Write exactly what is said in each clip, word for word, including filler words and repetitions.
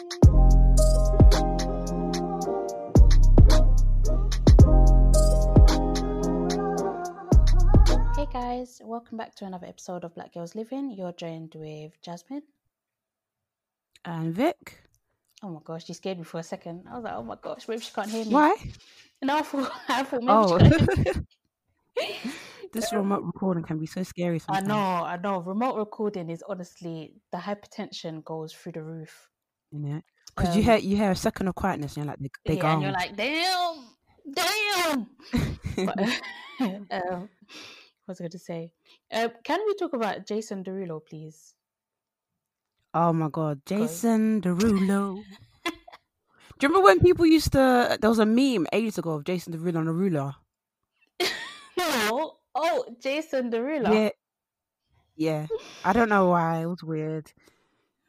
Hey guys, welcome back to another episode of Black Girls Living. You're joined with Jasmine and Vic. Oh my gosh, you scared me for a second. I was like, oh my gosh, maybe she can't hear me. Why? And I thought, I thought maybe oh. she can't hear me. This remote recording can be so scary sometimes. I know, I know. Remote recording is honestly, the hypertension goes through the roof. Yeah, because um, you hear you hear a second of quietness and you're like, they, they yeah, gone. And you're like, damn, damn. But, um, what was I going to say? Uh, can we talk about Jason Derulo, please? Oh my God, Jason Derulo. Do you remember when people used to, there was a meme ages ago of Jason Derulo on a ruler? No. Oh, Jason Derulo. Yeah. Yeah. I don't know why. It was weird.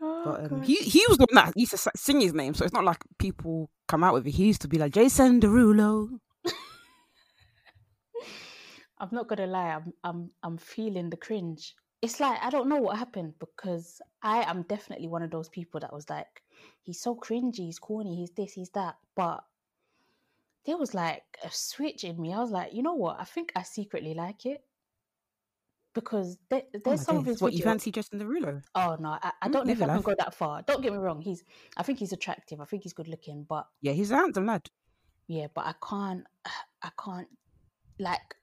Oh, but um, he, he was the one that used to sing his name, so it's not like people come out with it. He used to be like, Jason Derulo. I'm not going to lie. I'm, I'm, I'm feeling the cringe. It's like, I don't know what happened, because I am definitely one of those people that was like, he's so cringy, he's corny, he's this, he's that. But there was like a switch in me. I was like, you know what? I think I secretly like it, because there, there's oh some of his what videos. You fancy Justin Derulo? Oh no, I, I don't mm, know if I can go that far. Don't get me wrong. He's, I think he's attractive. I think he's good looking, but yeah, he's a handsome lad. Yeah, but I can't, I can't. Like,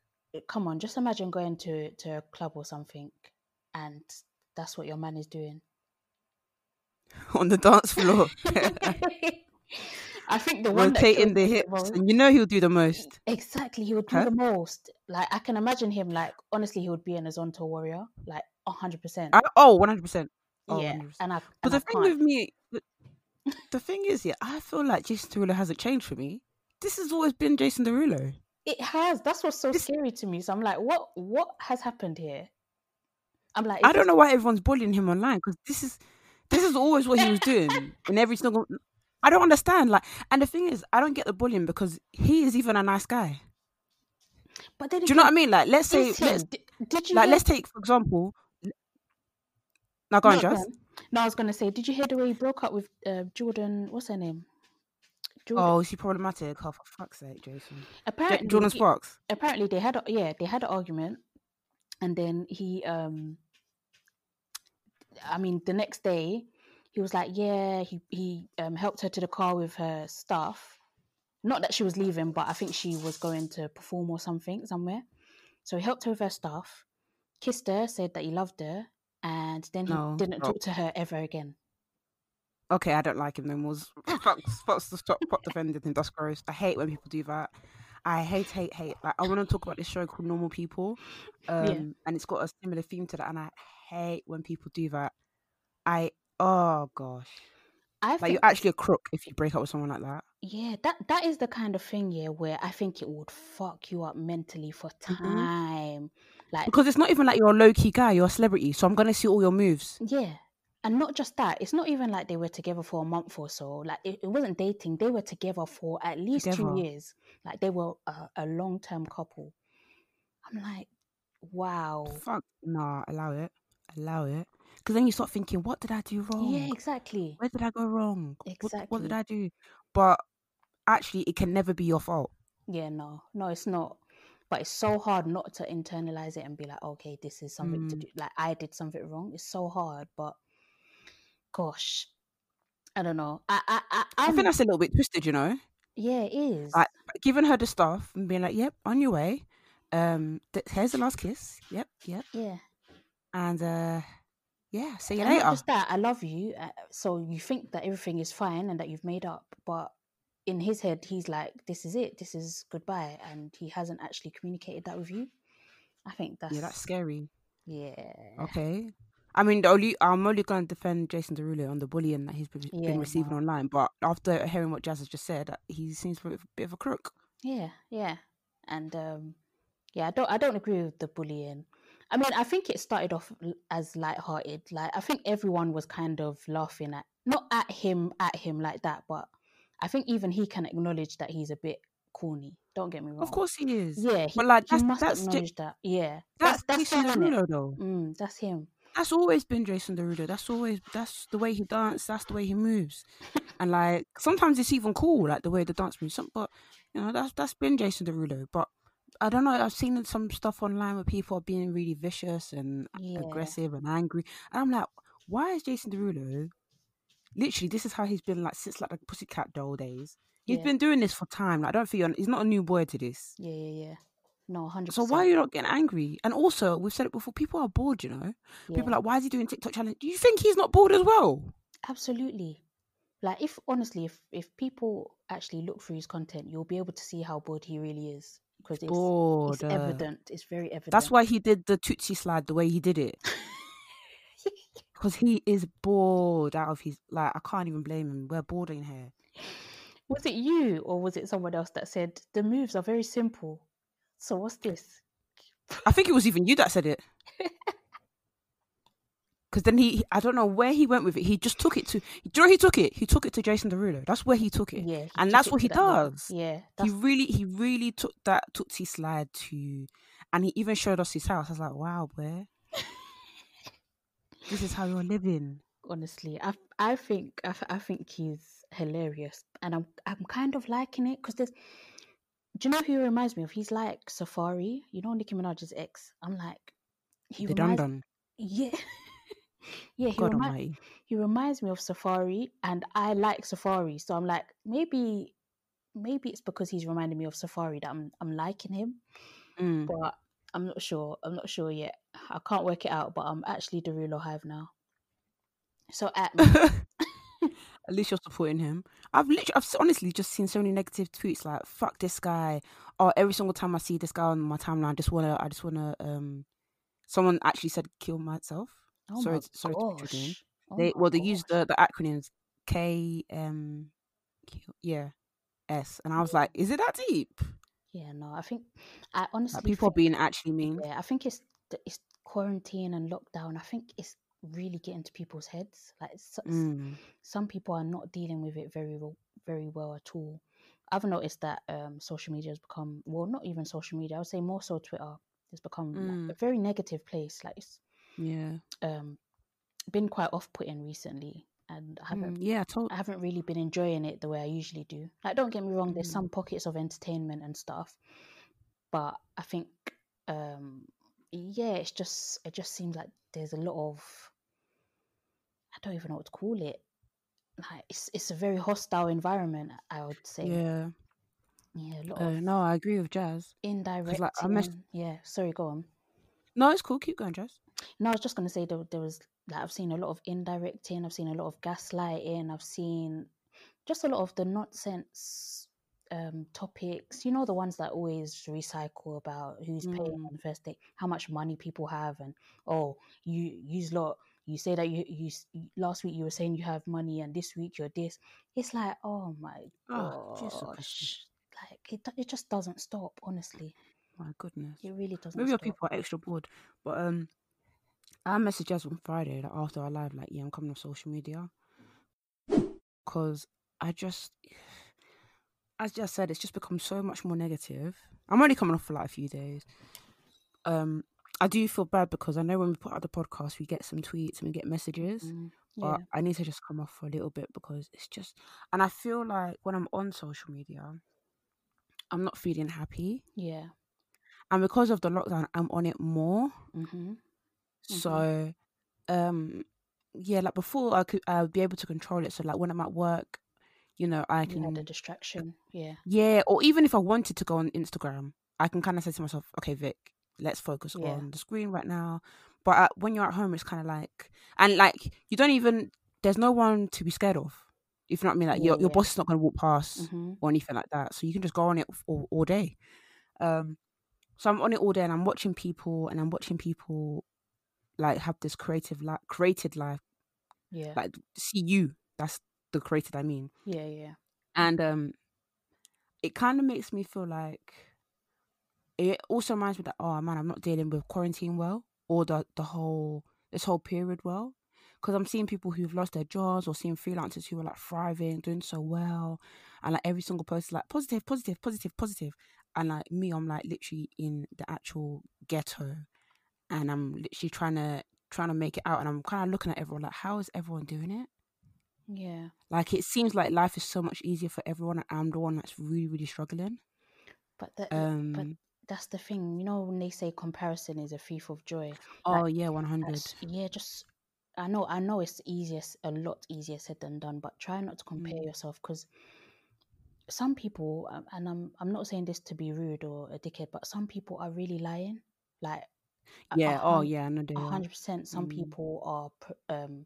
come on, just imagine going to to a club or something, and that's what your man is doing on the dance floor. I think the one rotating the hips, the and you know he'll do the most. Exactly, he would do huh? the most. Like, I can imagine him. Like, honestly, he would be an horizontal warrior, like a hundred percent. Oh, one hundred percent. Yeah, one hundred percent. and I. But and the I thing can't. with me, the, the thing is, yeah, I feel like Jason Derulo hasn't changed for me. This has always been Jason Derulo. It has. That's what's so this... scary to me. So I'm like, what? What has happened here? I'm like, I don't know why everyone's bullying him online, because this is, this is always what he was doing in every single. I don't understand. Like, and the thing is, I don't get the bullying, because he is even a nice guy. But then again, do you know what I mean? Like, let's say, let's, did, did you like, hear... let's take, for example. Now go on, Jess. No, I was going to say, did you hear the way he broke up with uh, Jordin? What's her name? Jordin. Oh, is she problematic? Oh, for fuck's sake, Jason. Apparently, Jordin Sparks. Apparently, they had a, yeah, they had an argument, and then he, um, I mean, the next day. He was like, yeah, he, he um, helped her to the car with her stuff. Not that she was leaving, but I think she was going to perform or something somewhere. So he helped her with her stuff, kissed her, said that he loved her, and then he no, didn't no. talk to her ever again. Okay, I don't like him no more. Spots the stop, pop defended him. That's gross. I hate when people do that. I hate, hate, hate. Like, I want to talk about this show called Normal People, um, yeah. and it's got a similar theme to that, and I hate when people do that. I... Oh gosh, I like think, you're actually a crook if you break up with someone like that. Yeah, that that is the kind of thing, yeah, where I think it would fuck you up mentally for time. Mm-hmm. Like, because it's not even like you're a low key guy, you're a celebrity, so I'm gonna see all your moves. Yeah, and not just that, it's not even like they were together for a month or so. Like, it, it wasn't dating; they were together for at least together. two years. Like, they were a, a long term couple. I'm like, wow. Fuck, nah, allow it, allow it. Because then you start thinking, what did I do wrong? Yeah, exactly. Where did I go wrong? Exactly. What, what did I do? But actually, it can never be your fault. Yeah, no. No, it's not. But it's so hard not to internalize it and be like, okay, this is something mm. to do. Like, I did something wrong. It's so hard. But, gosh, I don't know. I I, I, I think that's a little bit twisted, you know? Yeah, it is. Like, giving her the stuff and being like, yep, on your way. Um, th- Here's the last kiss. Yep, yep. Yeah. And... uh yeah, see you and later. Not just that, I love you. Uh, so you think that everything is fine and that you've made up, but in his head, he's like, "This is it. This is goodbye," and he hasn't actually communicated that with you. I think that's yeah, that's scary. Yeah. Okay. I mean, the only I'm only going to defend Jason Derulo on the bullying that he's been, yeah, been receiving no. online, but after hearing what Jazz has just said, he seems a bit of a crook. Yeah, yeah, and um, yeah, I don't, I don't agree with the bullying. I mean, I think it started off as lighthearted. Like, I think everyone was kind of laughing at, not at him, at him like that, but I think even he can acknowledge that he's a bit corny. Don't get me wrong. Of course he is. Yeah, he, but like, he that's, must that's acknowledge just, that. Yeah. That's, that's, that's him, though. Mm, that's him. That's always been Jason Derulo. That's always that's the way he dances. That's the way he moves. And like sometimes it's even cool, like the way the dance moves. Some, but you know that's that's been Jason Derulo. But I don't know. I've seen some stuff online where people are being really vicious and yeah. aggressive and angry, and I'm like, why is Jason Derulo? Literally, this is how he's been like since like the Pussycat Doll days. He's yeah. been doing this for time. Like, I don't feel he's not a new boy to this. Yeah, yeah, yeah. No, one hundred percent. So why are you not getting angry? And also, we've said it before, people are bored, you know? Yeah. People are like, why is he doing TikTok challenge? Do you think he's not bored as well? Absolutely. Like, if, honestly, if, if people actually look through his content, you'll be able to see how bored he really is. Because it's, bored, it's uh... evident. It's very evident. That's why he did the Tootsie slide the way he did it. Because he is bored out of his... Like, I can't even blame him. We're bored in here. Was it you or was it someone else that said, the moves are very simple? So what's this? I think it was even you that said it. Because then he, I don't know where he went with it. He just took it to, do you know where he took it? He took it to Jason Derulo. That's where he took it. Yeah, he and that's what he that does. One. Yeah. That's... He really, he really took that Tootsie slide to, and he even showed us his house. I was like, wow, boy. This is how you're living. Honestly, I, I think, I, I think he's hilarious. And I'm, I'm kind of liking it because there's, do you know who he reminds me of? He's like Safaree. You know Nicki Minaj's ex. I'm like... He the reminds... dun-dun. Yeah. yeah, he, God remi- almighty. He reminds me of Safaree and I like Safaree. So I'm like, maybe maybe it's because he's reminding me of Safaree that I'm I'm liking him. Mm. But I'm not sure. I'm not sure yet. I can't work it out, but I'm actually Derulo Hive now. So at me. At least you're supporting him. I've literally, I've honestly just seen so many negative tweets like "fuck this guy." Or every single time I see this guy on my timeline, I just wanna, I just wanna. Um, someone actually said "kill myself." Oh sorry, my sorry gosh. To put you in. Oh they well, they gosh. used the, the acronyms K M, Q, yeah, S, and I was like, is it that deep? Yeah, no, I think I honestly like people think, being actually mean. Yeah, I think it's it's quarantine and lockdown. I think it's. Really get into people's heads. Like so, mm. some people are not dealing with it very very well at all. I've noticed that um social media has become, well, not even social media, I would say more so Twitter has become mm. like, a very negative place. Like it's yeah um been quite off-putting recently, and I haven't mm, yeah totally. I haven't really been enjoying it the way I usually do. Like, don't get me wrong, there's mm. some pockets of entertainment and stuff, but I think um yeah it's just it just seems like there's a lot of, I don't even know what to call it, like it's it's a very hostile environment, I would say. Yeah yeah a lot uh, of no I agree with Jazz indirect like, mess- yeah sorry go on no it's cool keep going Jazz no I was just gonna say there, there was like I've seen a lot of indirecting, I've seen a lot of gaslighting, I've seen just a lot of the nonsense Um, topics, you know, the ones that always recycle about who's mm. paying on the first date, how much money people have, and oh, you use lot. You say that you you last week you were saying you have money, and this week you're this. It's like, oh my oh, gosh, like it it just doesn't stop. Honestly, my goodness, it really doesn't. Maybe stop. Your people are extra bored, but um, I messaged us on Friday like, after our live, like, yeah, I'm coming on social media because I just. As just said, it's just become so much more negative. I'm only coming off for like a few days. Um, I do feel bad because I know when we put out the podcast, we get some tweets and we get messages. Mm, yeah. But I need to just come off for a little bit because it's just... And I feel like when I'm on social media, I'm not feeling happy. Yeah. And because of the lockdown, I'm on it more. Mm-hmm. So, mm-hmm. um, yeah, like before I could, I would be able to control it. So like when I'm at work, you know, I can... You had a distraction, yeah. Yeah, or even if I wanted to go on Instagram, I can kind of say to myself, okay, Vic, let's focus yeah. on the screen right now. But at, when you're at home, it's kind of like... And, like, you don't even... There's no one to be scared of. If you know what I mean? Like, yeah, your, your yeah. boss is not going to walk past mm-hmm. or anything like that. So you can just go on it all, all day. Um, so I'm on it all day and I'm watching people and I'm watching people, like, have this creative life, created life. Yeah. Like, see you. That's... the created I mean yeah yeah and um it kind of makes me feel like it also reminds me that oh man I'm not dealing with quarantine well or the the whole this whole period well because I'm seeing people who've lost their jobs or seeing freelancers who are like thriving doing so well and like every single post is like positive positive positive positive and like me I'm like literally in the actual ghetto and I'm literally trying to trying to make it out, and I'm kind of looking at everyone like, how is everyone doing it? Yeah. Like, it seems like life is so much easier for everyone, and I'm the one that's really, really struggling. But the, um, but that's the thing, you know, when they say comparison is a thief of joy. Oh, like, yeah, one hundred. Yeah, just, I know, I know it's easier, a lot easier said than done, but try not to compare mm. yourself, because some people, and I'm I'm not saying this to be rude or a dickhead, but some people are really lying. Like, yeah, oh yeah, I know they are. one hundred percent some mm. people are pr- um,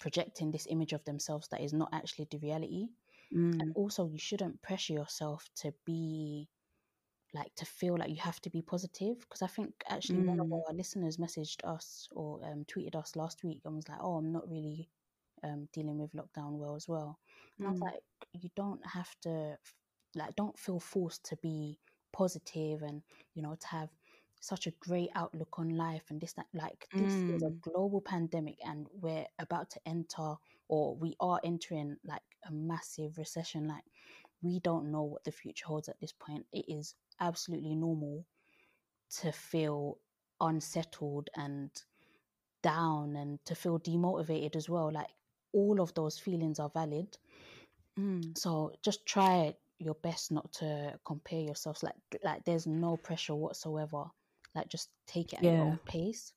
projecting this image of themselves that is not actually the reality. Mm. And also, you shouldn't pressure yourself to be, like, to feel like you have to be positive, because I think actually mm. one of our listeners messaged us or um, tweeted us last week and was like, oh, I'm not really um, dealing with lockdown well as well. And mm. I was like, you don't have to, like, don't feel forced to be positive and, you know, to have such a great outlook on life and this, that. Like, this mm. is a global pandemic, and we're about to enter, or we are entering, like, a massive recession. Like, we don't know what the future holds at this point. It is absolutely normal to feel unsettled and down, and to feel demotivated as well. Like, all of those feelings are valid. Mm. So just try your best not to compare yourselves. Like, like there's no pressure whatsoever. Like, just take it at yeah. your own pace.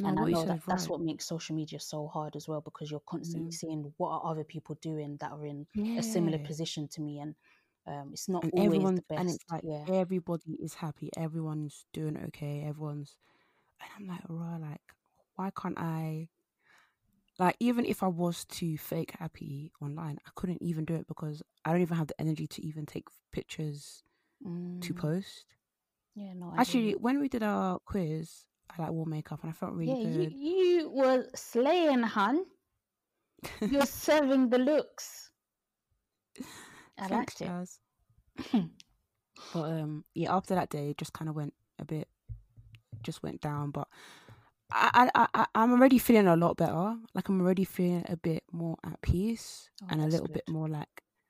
No, and I know that right. that's what makes social media so hard as well, because you're constantly mm. seeing what are other people doing that are in yeah. a similar position to me, and um, it's not and always the best. And it's like yeah. everybody is happy, everyone's doing okay, everyone's, and I'm like, right, like, why can't I? Like, even if I was to fake happy online, I couldn't even do it, because I don't even have the energy to even take pictures mm. to post. Yeah, no. I Actually, didn't. When we did our quiz, I like wore makeup and I felt really yeah, good. You, you were slaying, hun. You're serving the looks. I Thanks, liked it. But um, yeah, after that day, it just kind of went a bit, just went down, but. I, I, I, I'm already feeling a lot better. Like, I'm already feeling a bit more at peace oh, and a little good. bit more, like,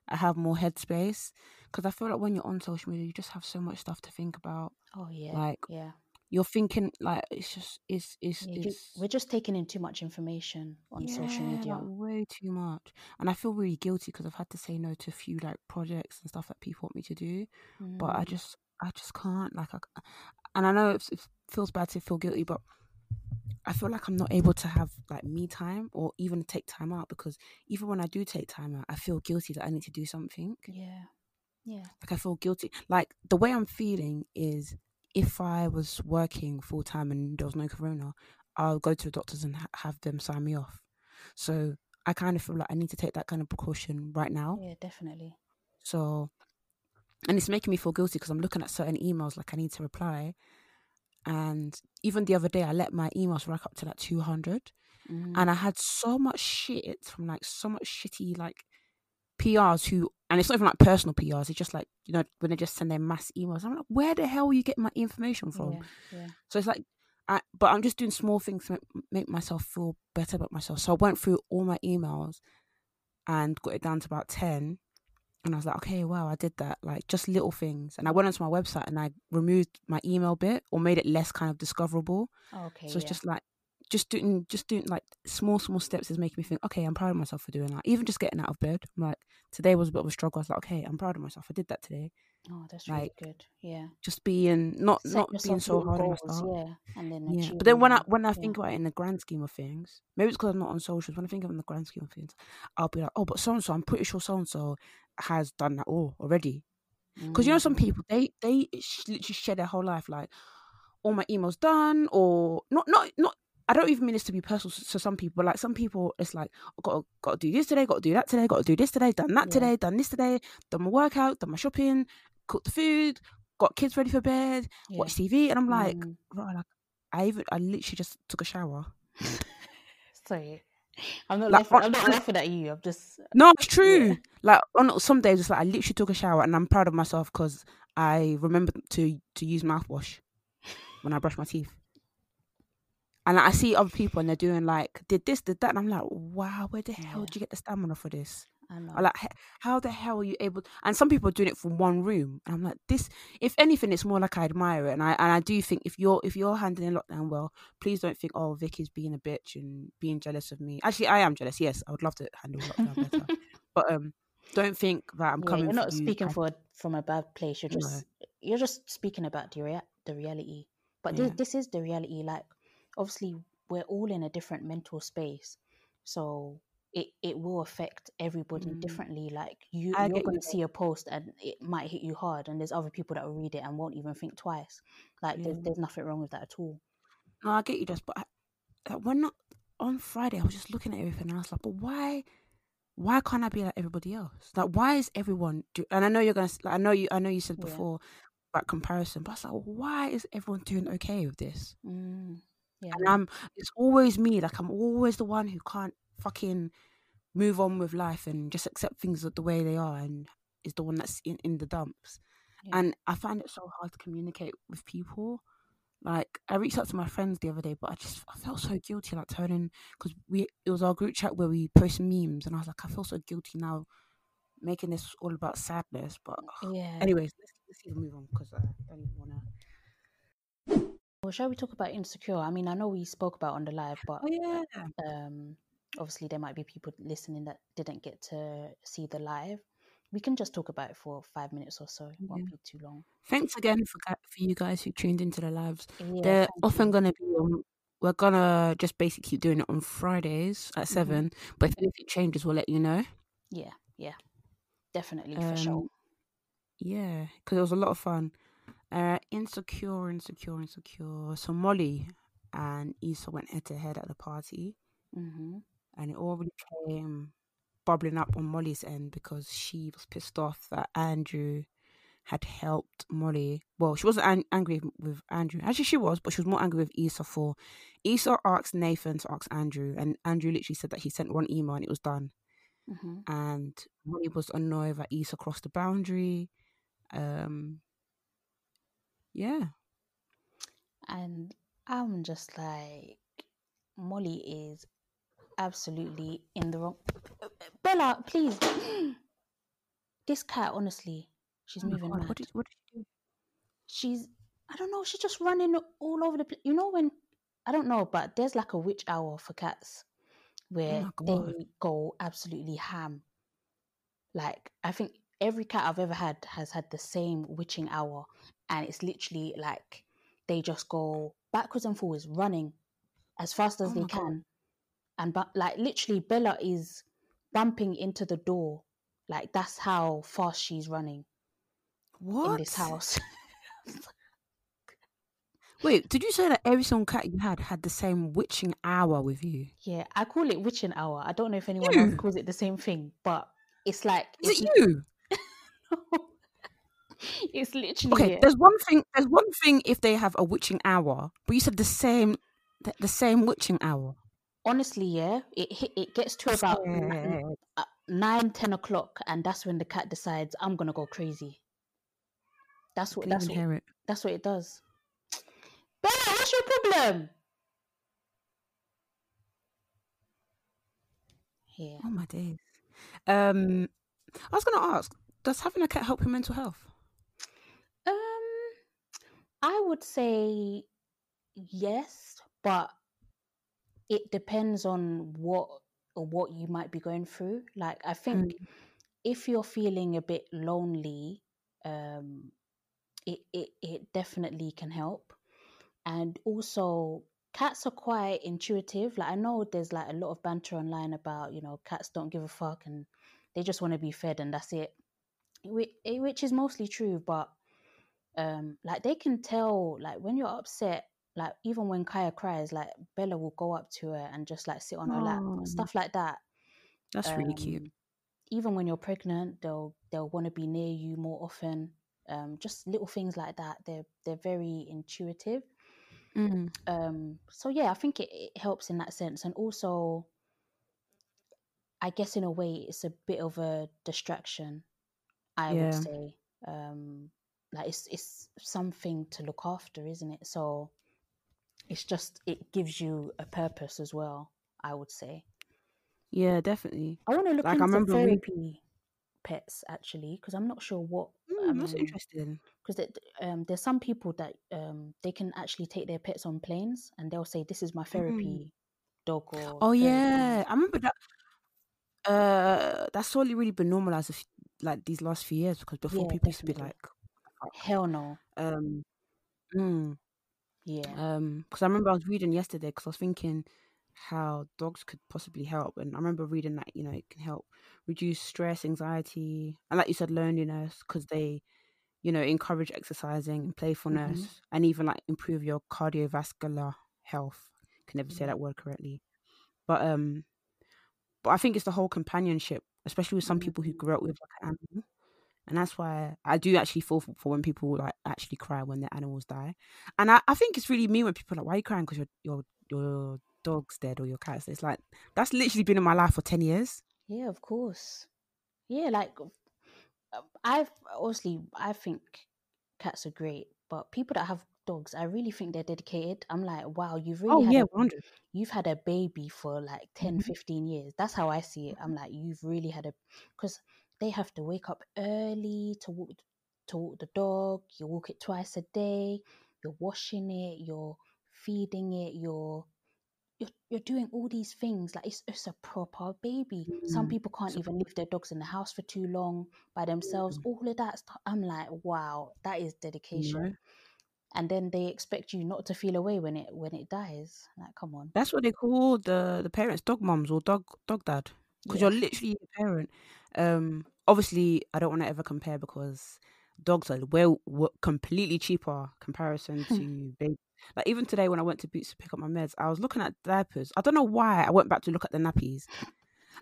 I have more headspace, because I feel like when you're on social media, you just have so much stuff to think about. Oh yeah, like yeah, you're thinking, like, it's just it's it's, yeah, it's we're just taking in too much information on yeah, social media, like, way too much. And I feel really guilty because I've had to say no to a few, like, projects and stuff that people want me to do, mm. but I just I just can't. Like, I, and I know it, it feels bad to feel guilty, but I feel like I'm not able to have, like, me time or even take time out, because even when I do take time out, I feel guilty that I need to do something. Yeah. Yeah. Like, I feel guilty. Like, the way I'm feeling is if I was working full time and there was no corona, I'll go to the doctors and ha- have them sign me off. So I kind of feel like I need to take that kind of precaution right now. Yeah, definitely. So, and it's making me feel guilty because I'm looking at certain emails, like, I need to reply. And even the other day, I let my emails rack up to like two hundred. Mm. And I had so much shit from, like, so much shitty, like, P Rs who, and it's not even like personal P Rs, it's just like, you know, when they just send their mass emails. I'm like, where the hell are you getting my information from? Yeah, yeah. So it's like, I, but I'm just doing small things to make, make myself feel better about myself. So I went through all my emails and got it down to about ten. And I was like, okay, wow, I did that. Like, just little things. And I went onto my website and I removed my email bit or made it less kind of discoverable. Okay. So it's yeah. just like, just doing, just doing like small, small steps is making me think, okay, I'm proud of myself for doing that. Even just getting out of bed. I'm like, today was a bit of a struggle. I was like, okay, I'm proud of myself. I did that today. Oh, that's like, really good. Yeah. Just being, not Set not being so hard on myself. Yeah. And then yeah. But then when I, when I think yeah. about it in the grand scheme of things, maybe it's because I'm not on socials. When I think of it in the grand scheme of things, I'll be like, oh, but so-and-so, I'm pretty sure so-and-so has done that all already, because mm. you know, some people they they literally share their whole life, like, all my emails done, or not not not I don't even mean this to be personal to so, so some people, but like, some people it's like, gotta gotta do this today, gotta do that today, gotta do this today, done that yeah. today, done this today, done my workout, done my shopping, cooked the food, got kids ready for bed, yeah. watch T V, and I'm like, mm. right, like, I even I literally just took a shower. Sorry, I'm not, like, laughing, I'm not laughing at you. I'm just no, it's true. Yeah. Like, on some days, it's like I literally took a shower, and I'm proud of myself because I remembered to to use mouthwash when I brush my teeth. And like, I see other people, and they're doing like did this, did that, and I'm like, wow, where the yeah. hell did you get the stamina for this? I'm not. I like, how the hell are you able to... And some people are doing it from one room, and I'm like, this. If anything, it's more like I admire it, and I and I do think if you're if you're handling lockdown well, please don't think, oh, Vicky's being a bitch and being jealous of me. Actually, I am jealous. Yes, I would love to handle lockdown better, but um, don't think that I'm yeah, coming. You're not for speaking you. for from a bad place. You're just no. you're just speaking about the rea- the reality. But this yeah. this is the reality. Like, obviously, we're all in a different mental space, so. It, it will affect everybody mm. differently. Like you, I you're going to see a post and it might hit you hard, and there's other people that will read it and won't even think twice. Like yeah. there's, there's nothing wrong with that at all. No, I get you, just but I, when not, on Friday I was just looking at everything and I was like, but why, why can't I be like everybody else? Like, why is everyone? Do, and I know you're gonna, like, I know you, I know you said before about yeah. like, comparison, but I was like, why is everyone doing okay with this? Mm. Yeah. And I'm, it's always me. Like, I'm always the one who can't fucking move on with life and just accept things the way they are, and is the one that's in, in the dumps. Yeah. And I find it so hard to communicate with people. Like, I reached out to my friends the other day, but I just I felt so guilty, like turning, because we it was our group chat where we post memes, and I was like, I feel so guilty now making this all about sadness. But yeah. anyways, let's, let's even move on because I don't even want to. Well, shall we talk about Insecure? I mean, I know we spoke about on the live, but oh, yeah. um. obviously there might be people listening that didn't get to see the live. We can just talk about it for five minutes or so. It won't yeah. be too long. Thanks again for for you guys who tuned into the lives. Yeah, they're often going to be on, we're going to just basically keep doing it on Fridays at mm-hmm. seven, but if anything changes, we'll let you know. Yeah, yeah. Definitely, um, for sure. Yeah, because it was a lot of fun. Uh, insecure, insecure, insecure. So Molly and Issa went head to head at the party. Mm-hmm. And it already came bubbling up on Molly's end because she was pissed off that Andrew had helped Molly. Well, she wasn't an- angry with Andrew. Actually, she was, but she was more angry with Issa for. Issa asked Nathan to ask Andrew, and Andrew literally said that he sent one email and it was done. Mm-hmm. And Molly was annoyed that Issa crossed the boundary. Um, yeah. And I'm just like, Molly is absolutely in the wrong. Bella, please. This cat, honestly, she's oh moving God, mad. What did, what did she do? She's, I don't know, she's just running all over the place. You know when, I don't know, but there's like a witch hour for cats where oh they go absolutely ham. Like, I think every cat I've ever had has had the same witching hour, and it's literally like they just go backwards and forwards, running as fast as oh they can. God. And but like literally Bella is bumping into the door. Like, that's how fast she's running. What? In this house. Wait, did you say that every single cat you had had the same witching hour with you? Yeah, I call it witching hour. I don't know if anyone you? else calls it the same thing, but it's like... Is it you? No. It's literally... Okay, it. there's one thing There's one thing if they have a witching hour, but you said the same, the, the same witching hour. Honestly, yeah, it it gets to about nine, nine, ten o'clock, and that's when the cat decides I'm gonna go crazy. That's what that's what, hear it. that's what it does. Bella, what's your problem? Yeah. Oh my days. Um, I was gonna ask, does having a cat help your mental health? Um, I would say yes, but it depends on what or what you might be going through. Like, I think mm. if you're feeling a bit lonely, um, it, it, it definitely can help. And also, cats are quite intuitive. Like, I know there's like a lot of banter online about, you know, cats don't give a fuck and they just want to be fed and that's it, which is mostly true. But um, like, they can tell, like, when you're upset. Like, even when Kaya cries, like, Bella will go up to her and just, like, sit on her lap. Stuff like that. That's um, really cute. Even when you're pregnant, they'll they'll want to be near you more often. Um, just little things like that. They're, they're very intuitive. Mm. Um, so, yeah, I think it, it helps in that sense. And also, I guess in a way, it's a bit of a distraction, I yeah. would say. Um, like, it's it's something to look after, isn't it? So... It's just, it gives you a purpose as well, I would say. Yeah, definitely. I want to look like, into therapy we... pets, actually, because I'm not sure what... Mm, um, that's interesting. Because um, there's some people that um, they can actually take their pets on planes and they'll say, this is my therapy mm. dog. Or oh, yeah. Dog. I remember that. Uh, that's totally really been normalised if, like these last few years, because before yeah, people definitely. used to be like... Hell no. Um, mm, yeah. Because um, I remember I was reading yesterday because I was thinking... how dogs could possibly help, and I remember reading that, you know, it can help reduce stress, anxiety, and like you said, loneliness, because they, you know, encourage exercising and playfulness, mm-hmm. and even like improve your cardiovascular health. I can never mm-hmm. say that word correctly, but um but I think it's the whole companionship, especially with some people who grew up with like an animal. And that's why I do actually feel for, for when people like actually cry when their animals die. And I, I think it's really mean when people are like, why are you crying because you're you're you're dog's dead or your cat's dead. It's like, that's literally been in my life for ten years. Yeah, of course. Yeah, like I've obviously I think cats are great, but people that have dogs, I really think they're dedicated. I'm like, wow, you've really oh, had yeah, a, you've had a baby for like ten, fifteen years. That's how I see it. I'm like, you've really had a, because they have to wake up early to walk to walk the dog. You walk it twice a day, you're washing it, you're feeding it, you're You're, you're doing all these things. Like it's, it's a proper baby. Mm-hmm. Some people can't so, even leave their dogs in the house for too long by themselves. Mm-hmm. All of that stuff. I'm like, wow, that is dedication. Mm-hmm. And then they expect you not to feel away when it when it dies. Like, come on. That's what they call the the parents, dog moms or dog dog dad, because yeah. you're literally a parent. Um, obviously, I don't want to ever compare because dogs are well completely cheaper comparison to babies. Like even today when I went to Boots to pick up my meds, I was looking at diapers. I don't know why I went back to look at the nappies,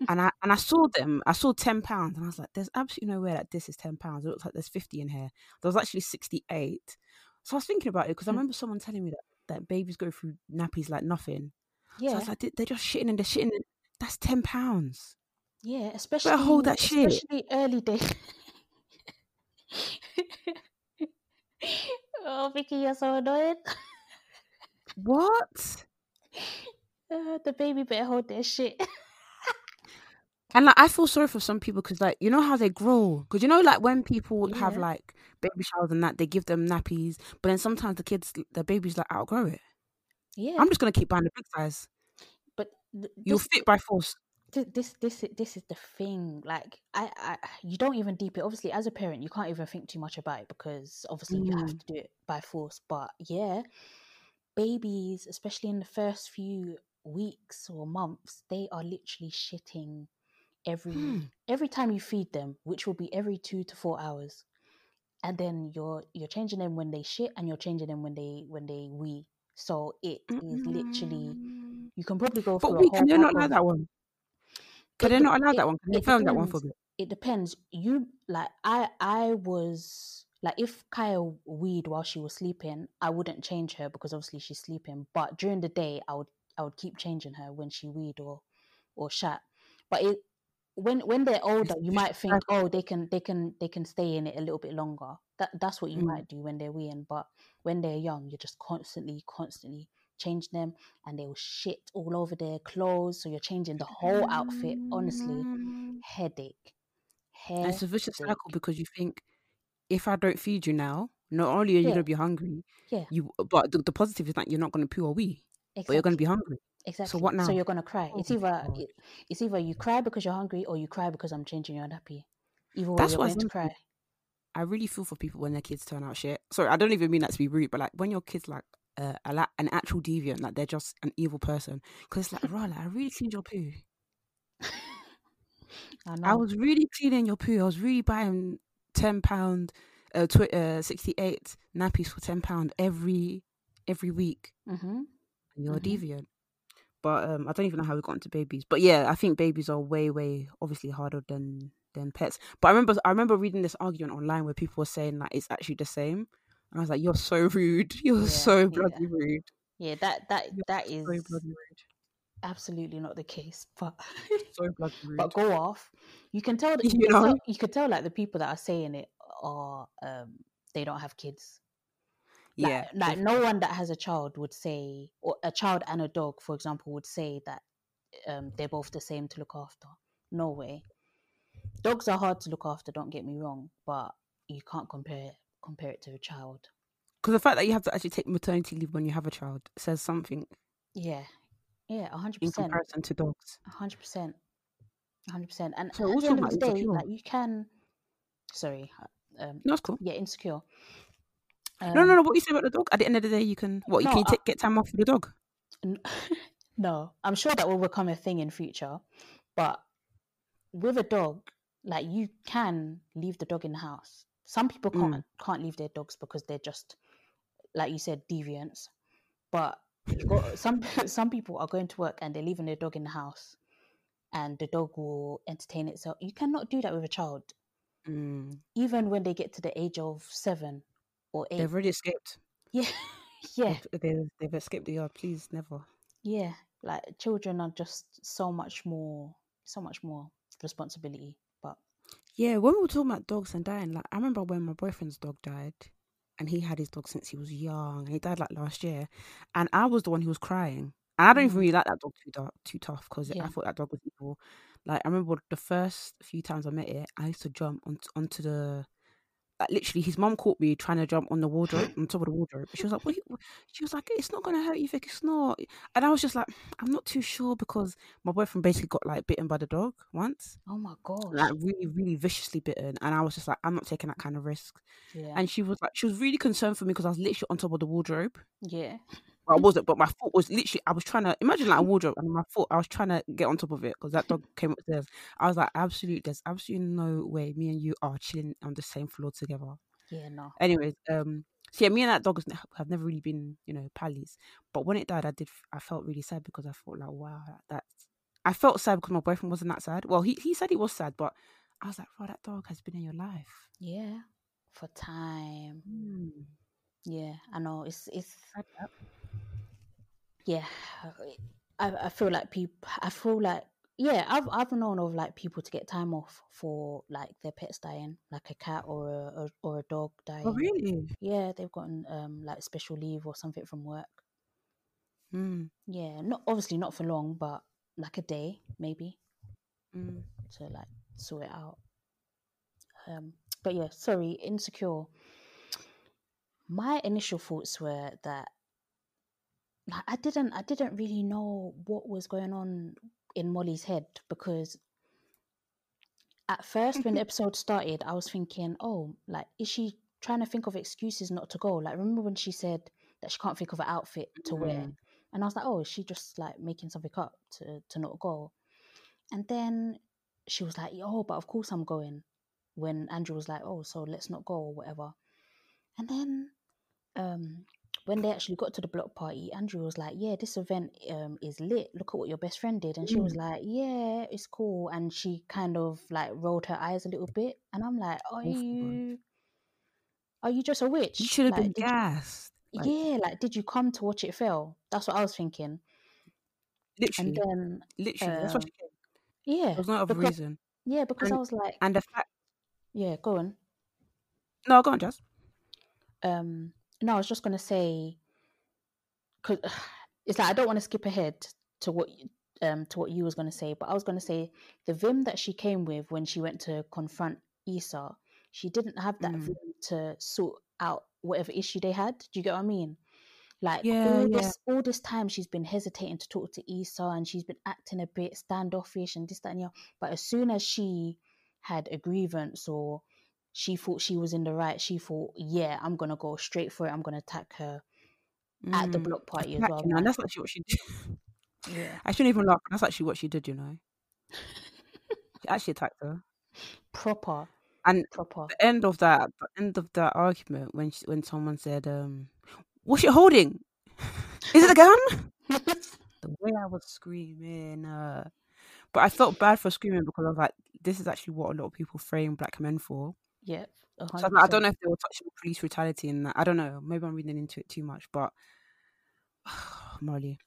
and I and I saw them. I saw ten pounds, and I was like, "There's absolutely no way that this is ten pounds. It looks like there's fifty in here. There was actually sixty-eight." So I was thinking about it because I remember someone telling me that, that babies go through nappies like nothing. Yeah, so I was like, they're just shitting and they're shitting. And that's ten pounds. Yeah, especially I hold that shit. Especially early days. Oh, Vicky, you're so annoying. What? Uh, the baby better hold their shit. And like, I feel sorry for some people because, like, you know how they grow. Because you know, like, when people yeah. have like baby showers and that, they give them nappies, but then sometimes the kids, the babies, like, outgrow it. Yeah, I'm just gonna keep buying the big size. But th- you'll this, fit by force. Th- this, this, this is the thing. Like, I, I, you don't even deep it. Obviously, as a parent, you can't even think too much about it because obviously mm. you have to do it by force. But yeah. Babies, especially in the first few weeks or months, they are literally shitting every hmm. every time you feed them, which will be every two to four hours. And then you're you're changing them when they shit, and you're changing them when they when they wee. So it mm-hmm. is literally, you can probably go for. But wait, can they not allow that one? Can they not allow that one? Can they film that one for me? It depends. You like I I was. Like, if Kaya weed while she was sleeping, I wouldn't change her because obviously she's sleeping. But during the day, I would I would keep changing her when she weed or or shat. But it, when when they're older, you might think, oh, they can they can they can stay in it a little bit longer. That that's what you mm. might do when they're weeing. But when they're young, you're just constantly constantly changing them, and they will shit all over their clothes. So you're changing the whole outfit. Honestly, headache. headache. It's a vicious cycle because you think, if I don't feed you now, not only are you yeah. going to be hungry, yeah. you but the, the positive is that you're not going to poo or wee, exactly. but you're going to be hungry. Exactly. So what now? So you're going to cry. It's either it, it's either you cry because you're hungry or you cry because I'm changing your nappy. Either way, you're going to cry. I really feel for people when their kids turn out shit. Sorry, I don't even mean that to be rude, but like when your kids like uh, are an actual deviant, like they're just an evil person, because it's like, right, like, I really cleaned your poo. I, know. I was really cleaning your poo. I was really buying ten pound uh, tw- uh sixty-eight nappies for ten pound every every week, mm-hmm. and you're mm-hmm. deviant. But um I don't even know how we got into babies, but yeah, I think babies are way way obviously harder than than pets. But I remember I remember reading this argument online where people were saying that it's actually the same, and I was like, you're so rude, you're yeah, so bloody yeah. rude. Yeah, that that you're that is so bloody rude. Absolutely not the case, but so but go off. You can tell that you, you know tell, you can tell like the people that are saying it are um they don't have kids. Like, yeah, like definitely. No one that has a child would say, or a child and a dog, for example, would say that um, they're both the same to look after. No way. Dogs are hard to look after, don't get me wrong, but you can't compare it, compare it to a child. Because the fact that you have to actually take maternity leave when you have a child says something. Yeah. Yeah, one hundred percent. In comparison to dogs. one hundred percent. one hundred percent. And so at the end of the day, like, you can... Sorry. Um, no, it's cool. Yeah, Insecure. Um, no, no, no. What you say about the dog? At the end of the day, you can... What, you no, can take, get time off for the dog? No. I'm sure that will become a thing in future. But with a dog, like, you can leave the dog in the house. Some people can't mm. can't leave their dogs because they're just, like you said, deviants. But you've got, some some people are going to work and they're leaving their dog in the house, and the dog will entertain itself. You cannot do that with a child, mm. even when they get to the age of seven or eight. They've already escaped. Yeah, yeah. They've, they've escaped the yard. Please, never. Yeah, like, children are just so much more, so much more responsibility. Yeah, when we were talking about dogs and dying, like, I remember when my boyfriend's dog died, and he had his dog since he was young, and he died like last year, and I was the one who was crying. And I don't even really like that dog too dark, too tough, because yeah. I thought that dog was evil. Like, I remember the first few times I met it, I used to jump on, onto the, like, literally, his mum caught me trying to jump on the wardrobe, on top of the wardrobe. She was like, "What?" She was like, "It's not gonna hurt you, Vic. It's not." And I was just like, "I'm not too sure," because my boyfriend basically got, like, bitten by the dog once. Oh my god! Like, really, really viciously bitten. And I was just like, "I'm not taking that kind of risk." Yeah. And she was like, she was really concerned for me because I was literally on top of the wardrobe. Yeah. Well, I wasn't, but my foot was literally, I was trying to, imagine like a wardrobe, and my foot, I was trying to get on top of it because that dog came upstairs. I was like, absolutely, there's absolutely no way me and you are chilling on the same floor together. Yeah, no. Anyways, um, so yeah, me and that dog have never really been, you know, pals. But when it died, I did, I felt really sad because I felt like, wow, that's, I felt sad because my boyfriend wasn't that sad. Well, he, he said he was sad, but I was like, wow, that dog has been in your life. Yeah, for time. Mm. Yeah, I know, it's, it's... Yeah, I I feel like people. I feel like yeah. I've I've known of like people to get time off for like their pets dying, like a cat or a or a dog dying. Oh really? Yeah, they've gotten um like special leave or something from work. Mm. Yeah, not obviously not for long, but like a day maybe mm. to like sort it out. Um, but yeah, sorry, Insecure. My initial thoughts were that. Like, I didn't I didn't really know what was going on in Molly's head, because at first when the episode started, I was thinking, oh, like, is she trying to think of excuses not to go? Like, remember when she said that she can't think of an outfit to wear? Mm. And I was like, oh, is she just like making something up to, to not go? And then she was like, oh, but of course I'm going, when Andrew was like, oh, so let's not go or whatever. And then um when they actually got to the block party, Andrew was like, yeah, this event um, is lit. Look at what your best friend did. And mm. she was like, yeah, it's cool. And she kind of like rolled her eyes a little bit. And I'm like, are oh, you are you just a witch? You should have like, been gassed. You... Like... Yeah, like, did you come to watch it fail? That's what I was thinking. Literally. And then, Literally. Uh, That's what she did. Yeah. There's not a because... reason. Yeah, because and, I was like... And the fact... Yeah, go on. No, go on, Jazz. Um... No, I was just going to say, cause, ugh, it's like, I don't want to skip ahead to what um to what you was going to say, but I was going to say the vim that she came with when she went to confront Issa, she didn't have that mm. vim to sort out whatever issue they had. Do you get what I mean? Like, yeah, all, yeah. This, all this time she's been hesitating to talk to Issa, and she's been acting a bit standoffish and this, that, and the other. But as soon as she had a grievance or... She thought she was in the right. She thought, yeah, I'm going to go straight for it. I'm going to attack her mm. at the block party as well. You know, and that's actually what she did. Yeah. I shouldn't even laugh. That's actually what she did, you know. She actually attacked her. Proper. And Proper. the end of that the end of that argument, when she, when someone said, um, what's she holding? Is it a gun? The way I was screaming. Uh... But I felt bad for screaming because I was like, this is actually what a lot of people frame black men for. Yep. So I don't know if they were touching police brutality in that. I don't know. Maybe I'm reading into it too much, but oh, Molly.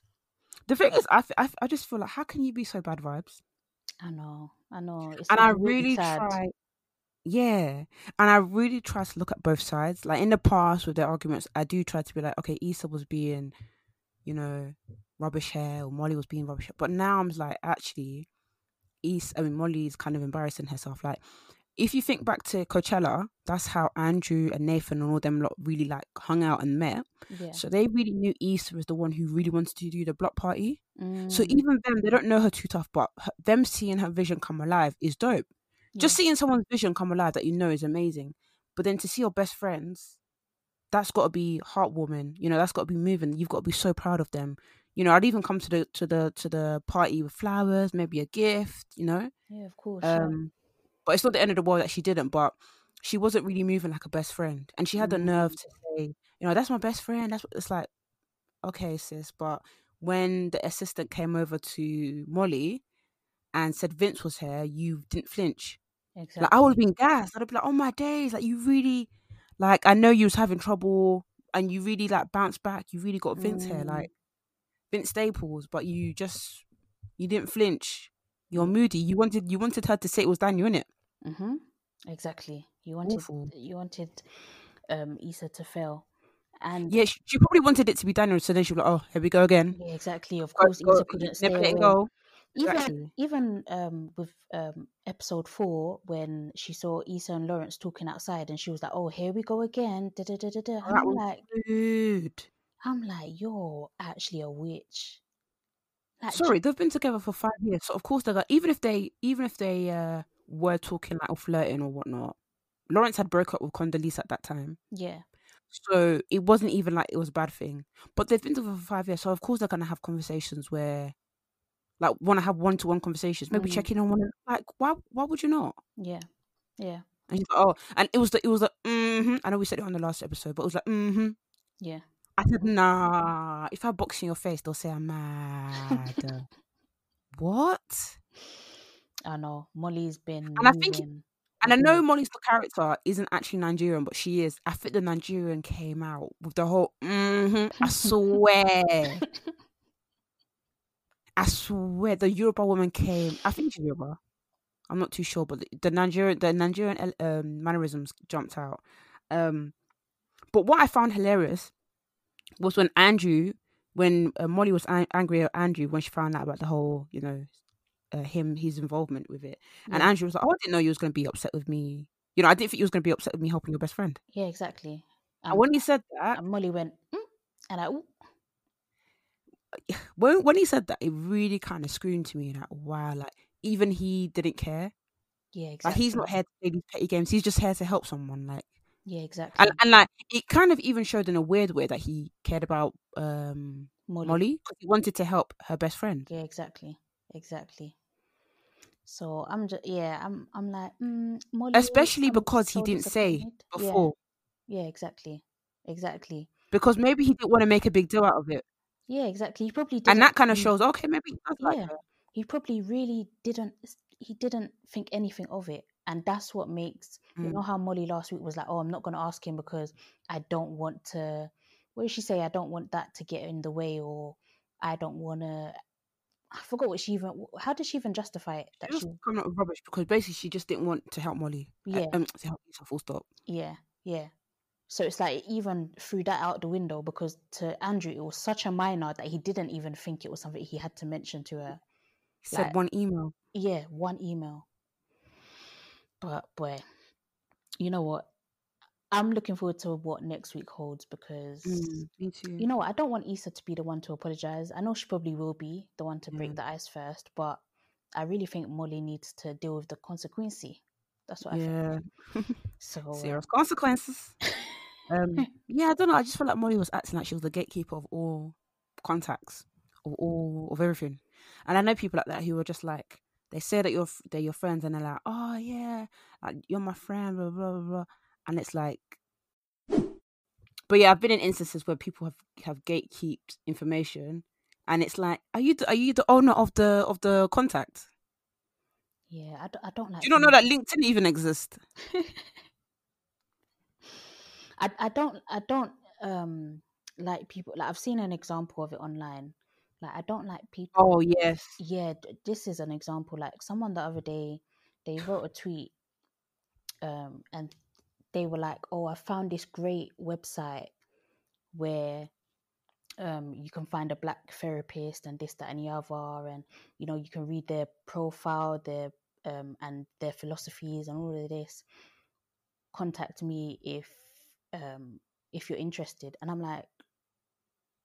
The thing is, I, I, I just feel like, how can you be so bad vibes? I know. I know. It's and I really, really try. Yeah. And I really try to look at both sides. Like in the past with their arguments, I do try to be like, okay, Issa was being, you know, rubbish hair, or Molly was being rubbish. But now I'm like, actually, East, I mean, Molly's kind of embarrassing herself. Like, if you think back to Coachella, that's how Andrew and Nathan and all them lot really like hung out and met. Yeah. So they really knew East was the one who really wanted to do the block party. Mm. So even them, they don't know her too tough, but her, them seeing her vision come alive is dope. Yeah. Just seeing someone's vision come alive that you know is amazing. But then to see your best friends, that's got to be heartwarming. You know, that's got to be moving. You've got to be so proud of them. You know, I'd even come to the to the to the party with flowers, maybe a gift. You know. Yeah, of course. Um. Yeah. But it's not the end of the world that she didn't, but she wasn't really moving like a best friend. And she had the nerve to say, you know, that's my best friend. That's what it's like. Okay, sis. But when the assistant came over to Molly and said Vince was here, you didn't flinch. Exactly. Like, I would have been gassed. I'd have been like, oh my days. Like, you really, like, I know you was having trouble and you really, like, bounced back. You really got Vince mm. here, like, Vince Staples. But you just, you didn't flinch. You're moody. You wanted, you wanted her to say it was Daniel, innit? Mm-hmm. Exactly. You wanted Awful. you wanted um Issa to fail, and yeah, she, she probably wanted it to be Daniel. So then she was like, "Oh, here we go again." Yeah, exactly. Of course, go, Issa couldn't stay away. Go. Even exactly. even um with um episode four, when she saw Issa and Lawrence talking outside, and she was like, "Oh, here we go again." Da, da, da, da, da. I'm like, dude, I'm like, you're actually a witch. Like, Sorry, they've been together for five years, so of course they're like, even if they even if they uh. were talking like or flirting or whatnot. Lawrence had broke up with Condoleezza at that time. Yeah. So it wasn't even like it was a bad thing. But they've been together for five years. So of course they're gonna have conversations where like wanna have one to one conversations. Maybe mm-hmm. check in on one, like why why would you not? Yeah. Yeah. And she's like, oh, and it was the it was like mm-hmm. I know we said it on the last episode, but it was like mm-hmm. Yeah. I said, nah, if I box in your face, they'll say I'm mad. What? I know Molly's been, and I think, and I know Molly's the character isn't actually Nigerian, but she is. I think the Nigerian came out with the whole. Mm-hmm, I swear, I swear, the Yoruba woman came. I think she's Yoruba. I'm not too sure, but the, the Nigerian, the Nigerian um, mannerisms jumped out. Um, but what I found hilarious was when Andrew, when uh, Molly was an- angry at Andrew when she found out about the whole, you know. Uh, him his involvement with it, and yeah. Andrew was like, oh, I didn't know you was going to be upset with me, you know, I didn't think you was going to be upset with me helping your best friend. Yeah, exactly. Um, and when he said that, and Molly went mm, and I Ooh. when when he said that, it really kind of screamed to me, like, wow, like even he didn't care. Yeah, exactly. Like, he's not here to play these petty games, he's just here to help someone, like, yeah, exactly. And, and like it kind of even showed in a weird way that he cared about um Molly, Molly he wanted to help her best friend. Yeah, exactly. Exactly. So I'm just yeah, I'm I'm like mm, Molly, especially I'm because so he didn't say before. Yeah. yeah, exactly, exactly. Because maybe he didn't want to make a big deal out of it. Yeah, exactly. He probably didn't. And that kind of shows. Okay, maybe he does yeah. like her. He probably really didn't. He didn't think anything of it, and that's what makes mm. you know how Molly last week was like, oh, I'm not going to ask him because I don't want to. What did she say? I don't want that to get in the way, or I don't want to. I forgot what she even... How did she even justify it? That she was she... coming out with rubbish because basically she just didn't want to help Molly. Yeah. Um, to help Lisa, full stop. Yeah, yeah. So it's like even threw that out the window because to Andrew, it was such a minor that he didn't even think it was something he had to mention to her. He like, said one email. Yeah, one email. But, boy, you know what? I'm looking forward to what next week holds because, mm, me too. You know, I don't want Issa to be the one to apologise. I know she probably will be the one to break mm. the ice first, but I really think Molly needs to deal with the consequence. That's what yeah. I think. So, serious consequences. um, yeah, I don't know. I just felt like Molly was acting like she was the gatekeeper of all contacts, of all of everything. And I know people like that who are just like, they say that you're, they're your friends and they're like, oh, yeah, like, you're my friend, blah, blah, blah, blah. And it's like, but yeah, I've been in instances where people have, have gatekeeped information, and it's like, are you the, are you the owner of the of the contact? Yeah, I don't, I don't like. Do you not know that LinkedIn even exists? I I don't I don't um like people like I've seen an example of it online. Like I don't like people. Oh yes. Yeah, this is an example. Like someone the other day, they wrote a tweet, um and. They were like, oh, I found this great website where um, you can find a black therapist and this, that and the other. And, you know, you can read their profile, their um, and their philosophies and all of this. Contact me if um, if you're interested. And I'm like,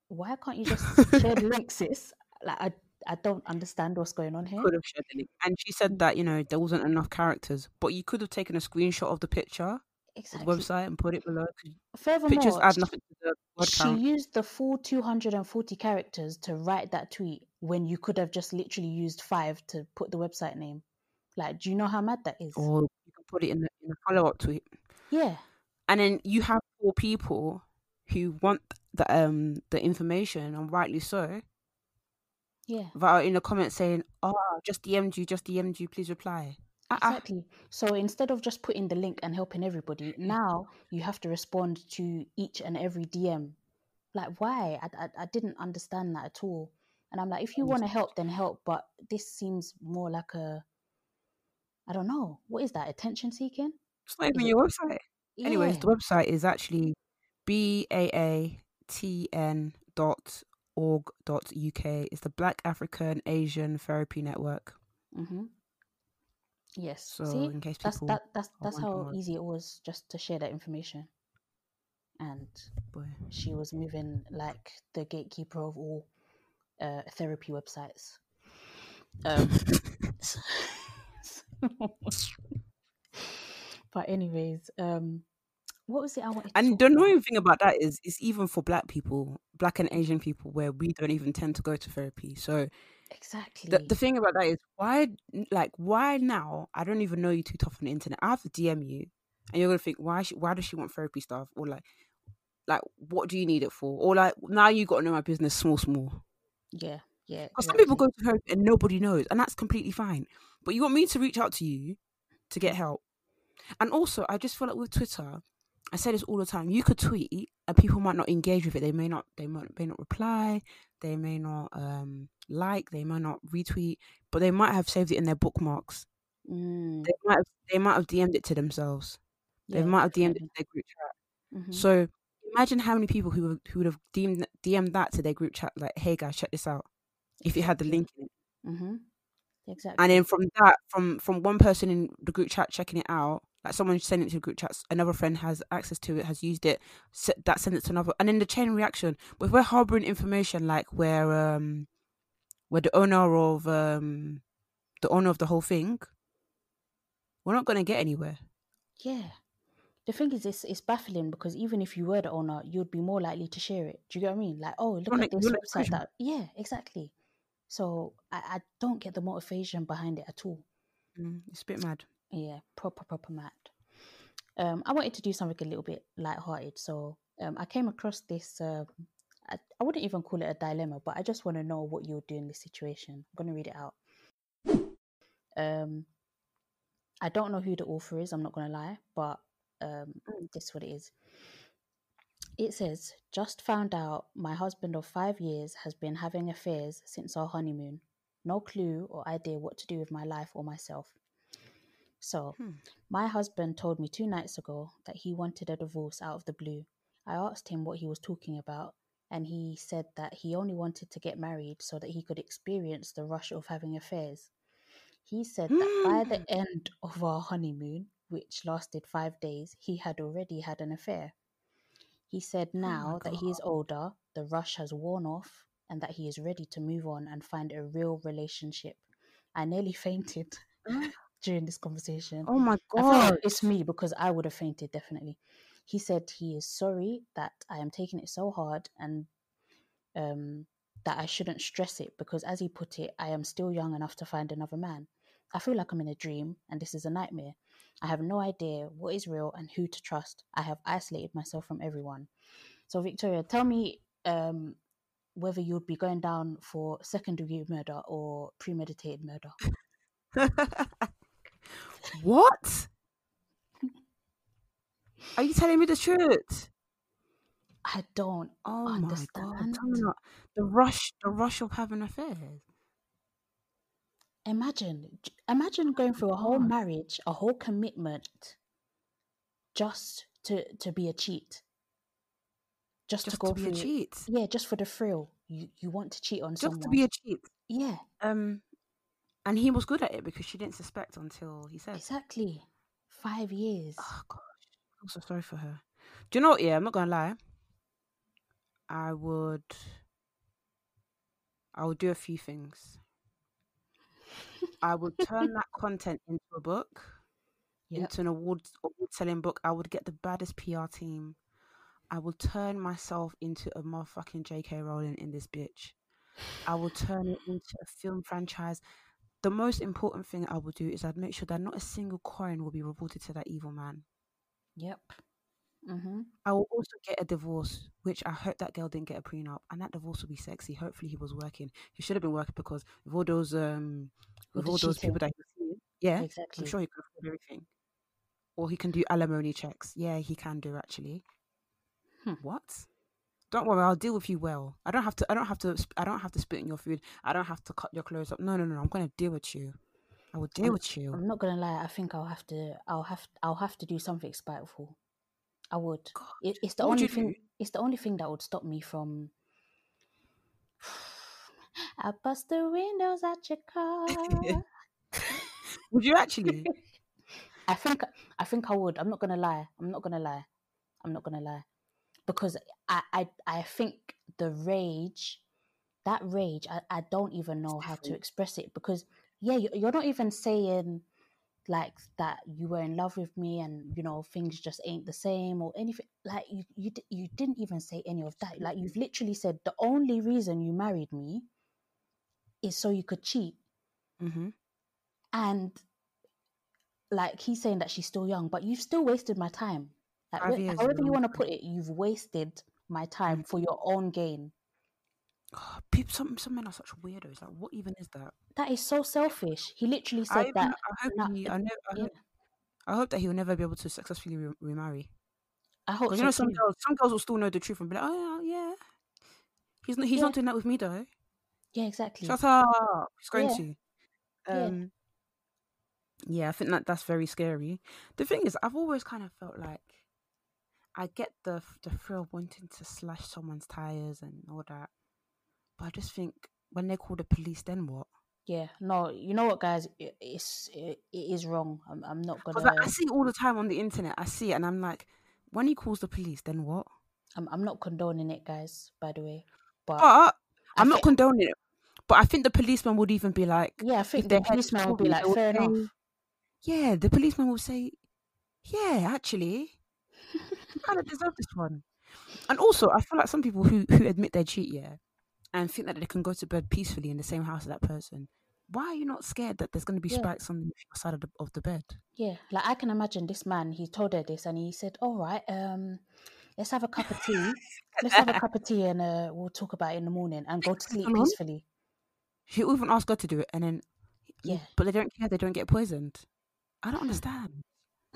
why can't you just share the link, sis? Like, I I don't understand what's going on here. Could have shared the link. And she said that, you know, there wasn't enough characters, but you could have taken a screenshot of the picture, exactly, the website, and put it below. Furthermore, pictures add nothing to the word she count. Used the full two hundred forty characters to write that tweet when you could have just literally used five to put the website name. Like, do you know how mad that is? Or you can put it in the, in the follow-up tweet. Yeah. And then you have four people who want the um the information, and rightly so. Yeah. But in the comments saying, oh, just D M'd you, just D M'd you, please reply. Exactly. Uh-uh. So instead of just putting the link and helping everybody, now you have to respond to each and every D M. Like, why? I, I, I didn't understand that at all. And I'm like, if you want to help, then help. But this seems more like a, I don't know. What is that? Attention seeking? It's not even your website. Yeah. Anyways, the website is actually B A A T N dot org dot U K. It's the Black African Asian Therapy Network. Mm-hmm. Yes. So see, in case people that's, that, that's, that's how easy it was just to share that information. And boy, she was moving like the gatekeeper of all uh, therapy websites. Um, but anyways, um, what was it I wanted to And the annoying about? thing about that is it's even for black people, black and Asian people, where we don't even tend to go to therapy. So exactly. The, the thing about that is why, like, why now? I don't even know you too tough on the internet. I have to D M you, and you're gonna think why? She, why does she want therapy stuff? Or like, like what do you need it for? Or like now you got to know my business, small, small. Yeah, yeah. Because exactly. Some people go to therapy and nobody knows, and that's completely fine. But you want me to reach out to you to get help, and also I just feel like with Twitter. I say this all the time. You could tweet and people might not engage with it. They may not they might, may not reply. They may not um, like. They might not retweet. But they might have saved it in their bookmarks. Mm. They might have, they might have D M'd it to themselves. Yeah, they might have D M'd it to their group chat. Mm-hmm. So imagine how many people who, who would have D M'd, D M'd that to their group chat. Like, hey guys, check this out. If you had the link in it. Mm-hmm. Exactly. And then from that, from, from one person in the group chat checking it out, like someone sent it to group chats, another friend has access to it, has used it, that sent it to another. And then the chain reaction, but if we're harbouring information like we're, um, we're the owner of um, the owner of the whole thing, we're not going to get anywhere. Yeah. The thing is, it's, it's baffling because even if you were the owner, you'd be more likely to share it. Do you get what I mean? Like, oh, look you're at like, this website. Like that. Yeah, exactly. So I, I don't get the motivation behind it at all. Mm, it's a bit mad. Yeah, proper, proper mad. Um, I wanted to do something a little bit lighthearted, so um, I came across this. Uh, I, I wouldn't even call it a dilemma, but I just want to know what you would do in this situation. I'm gonna read it out. Um, I don't know who the author is. I'm not gonna lie, but um, this is what it is. It says, "Just found out my husband of five years has been having affairs since our honeymoon. No clue or idea what to do with my life or myself." So, hmm. my husband told me two nights ago that he wanted a divorce out of the blue. I asked him what he was talking about, and he said that he only wanted to get married so that he could experience the rush of having affairs. He said hmm. that by the end of our honeymoon, which lasted five days, he had already had an affair. He said now oh that he is older, the rush has worn off, and that he is ready to move on and find a real relationship. I nearly fainted. During this conversation, oh my god, it's me because I would have fainted definitely. He said he is sorry that I am taking it so hard and um, that I shouldn't stress it because, as he put it, I am still young enough to find another man. I feel like I'm in a dream and this is a nightmare. I have no idea what is real and who to trust. I have isolated myself from everyone. So, Victoria, tell me um, whether you'd be going down for second degree murder or premeditated murder. What? Are you telling me the truth? I don't oh understand. My God. The rush, the rush of having affairs. Imagine, imagine going through a whole marriage, a whole commitment, just to to be a cheat. just, just to go to be through a cheat. Yeah, just for the thrill. You you want to cheat on just someone. Just to be a cheat. Yeah. Um, and he was good at it because she didn't suspect until he said. Exactly. Five years. Oh gosh, I'm so sorry for her. Do you know what? Yeah, I'm not gonna lie. I would. I would do a few things. I would turn that content into a book, yep. into an award selling book. I would get the baddest P R team. I will turn myself into a motherfucking J K Rowling in this bitch. I will turn it into a film franchise. The most important thing I will do is I'd make sure that not a single coin will be reported to that evil man. Yep. Mm-hmm. I will also get a divorce, which I hope that girl didn't get a prenup, and that divorce will be sexy. Hopefully he was working. He should have been working because with all those um, with all those people that he sees, yeah, exactly. I'm sure he can afford everything. Or he can do alimony checks. Yeah, he can do actually. Hmm. What? Don't worry, I'll deal with you well. I don't have to. I don't have to. I don't have to spit in your food. I don't have to cut your clothes up. No, no, no. I'm gonna deal with you. I will deal I'm, with you. I'm not gonna lie. I think I'll have to. I'll have. I'll have to do something spiteful. I would. It, it's the what only thing. Do? It's the only thing that would stop me from. I bust the windows at your car. Would you actually? I think. I think I would. I'm not gonna lie. I'm not gonna lie. I'm not gonna lie. Because I, I, I think the rage, that rage, I, I don't even know how to express it. Because, yeah, you, you're not even saying, like, that you were in love with me and, you know, things just ain't the same or anything. Like, you, you, you didn't even say any of that. Like, you've literally said the only reason you married me is so you could cheat. Mm-hmm. And, like, he's saying that she's still young, but you've still wasted my time. Like, however you want to put it, you've wasted my time for your own gain. Oh, people, some some men are such weirdos. Like, what even is that? That is so selfish. He literally said I even, that. I hope, he, I, know, I, yeah. hope, I hope that he'll never be able to successfully re- remarry. I hope so, you know, some girls, some girls will still know the truth and be like, oh yeah, he's not, he's yeah. not doing that with me though. Yeah, exactly. Shut up. He's going yeah. to. Um, yeah. yeah, I think that that's very scary. The thing is, I've always kind of felt like. I get the the thrill of wanting to slash someone's tires and all that, but I just think when they call the police, then what? Yeah, no, you know what, guys, it, it's it, it is wrong. I'm I'm not gonna. Like, I see it all the time on the internet. I see it, and I'm like, when he calls the police, then what? I'm I'm not condoning it, guys. By the way, but, but I'm think... not condoning it. But I think the policeman would even be like, yeah, I think the policeman would be like, fair enough. enough. Yeah, the policeman will say, yeah, actually. You kind of deserve this one. And also, I feel like some people who, who admit they cheat, yeah, and think that they can go to bed peacefully in the same house as that person, why are you not scared that there's going to be yeah. spikes on the side of the, of the bed? Yeah, like I can imagine this man, he told her this and he said, all right, um, let's have a cup of tea. Let's have a cup of tea and uh, we'll talk about it in the morning and go to sleep peacefully. She'll even ask her to do it and then, yeah, but they don't care, they don't get poisoned. I don't understand.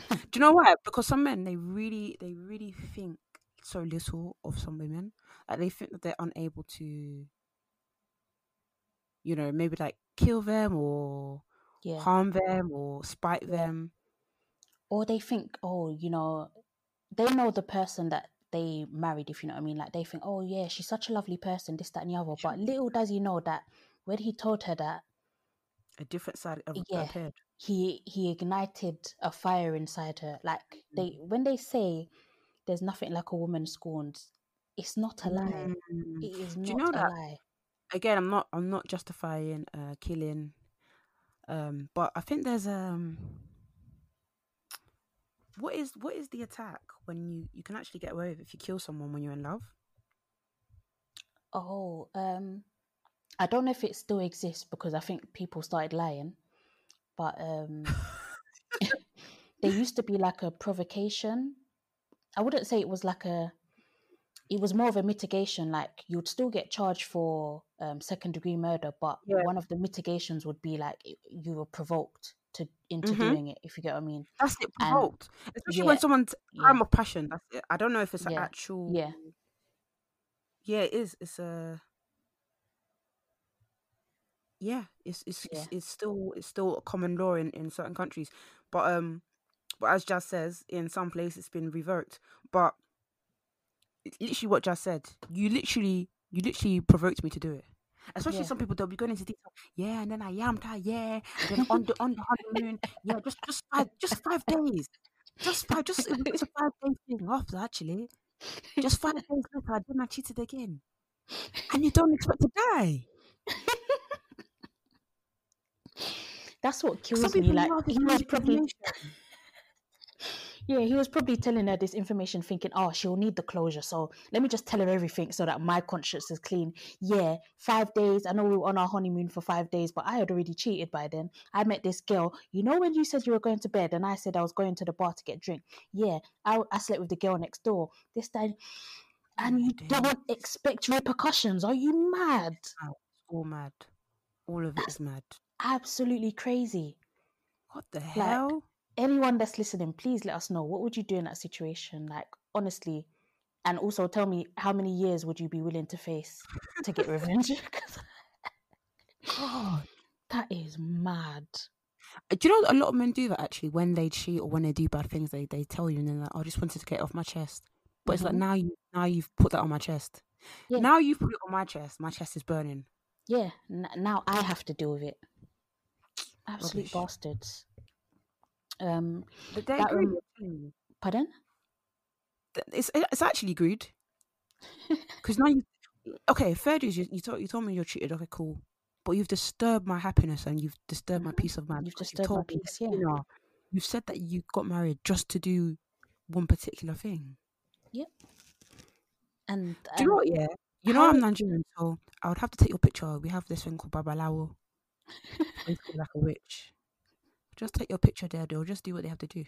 Do you know why? Because some men, they really, they really think so little of some women. Like they think that they're unable to, you know, maybe like kill them or yeah. harm them or spite yeah. them. Or they think, oh, you know, they know the person that they married, if you know what I mean. Like they think, oh yeah, she's such a lovely person, this, that, and the other. But little does he know that when he told her that, a different side of yeah. appeared. He he ignited a fire inside her. Like they when they say there's nothing like a woman scorned, it's not a lie. Mm. It is not you know a that? lie. Again, I'm not I'm not justifying uh, killing, um, but I think there's um. What is what is the attack when you you can actually get away with if you kill someone when you're in love? Oh, um, I don't know if it still exists because I think people started lying. But um, there used to be like a provocation. I wouldn't say it was like a, it was more of a mitigation. Like you'd still get charged for um, second degree murder, but yeah. one of the mitigations would be like you were provoked to into mm-hmm. doing it, if you get what I mean. That's it, provoked. And, Especially yeah, when someone's crime yeah. of passion. That's it. I don't know if it's an yeah. actual. Yeah. Yeah, it is. It's a. Yeah, it's it's, yeah. it's it's still it's still a common law in, in certain countries, but um, but as Jazz says, in some places it's been revoked. But it's literally what Jazz said. You literally, you literally provoked me to do it. Especially yeah. some people, they'll be going into detail. Yeah, and then I yammed her. Yeah, and then on the on the honeymoon. Yeah, just just five, just five days. Just five. Just it's a five day thing after actually. Just five days later, I did I cheated again, and you don't expect to die. That's what kills me. Like he was probably, yeah, he was probably telling her this information, thinking, "Oh, she'll need the closure. So let me just tell her everything, so that my conscience is clean." Yeah, five days. I know we were on our honeymoon for five days, but I had already cheated by then. I met this girl. You know when you said you were going to bed, and I said I was going to the bar to get a drink. Yeah, I, I slept with the girl next door. This time, and you don't expect repercussions. Are you mad? All mad. All of it is mad. Absolutely crazy. What the hell? Like, anyone that's listening, please let us know, what would you do in that situation? Like, honestly. And also tell me, how many years would you be willing to face to get revenge? God, that is mad. Do you know a lot of men do that actually? When they cheat or when they do bad things, they, they tell you and then like, oh, I just wanted to get it off my chest. But mm-hmm. it's like now you now you've put that on my chest. Yeah. Now you've put it on my chest. My chest is burning. Yeah. N- now I have to deal with it. Absolute Rubbish. Bastards. Um, but they agree. Rem- Pardon? It's it's actually greed. Because now you, okay, fair dues. You you told you told me you're cheated. Okay, cool. But you've disturbed my happiness and you've disturbed mm-hmm. my peace of mind. You've disturbed you've my peace. Yeah. You know, you've said that you got married just to do one particular thing. Yep. And um, do you know what? Yeah. You know how- I'm Nigerian, so I would have to take your picture. We have this thing called Babalawo. Like a witch. Just take your picture there, they'll just do what they have to do.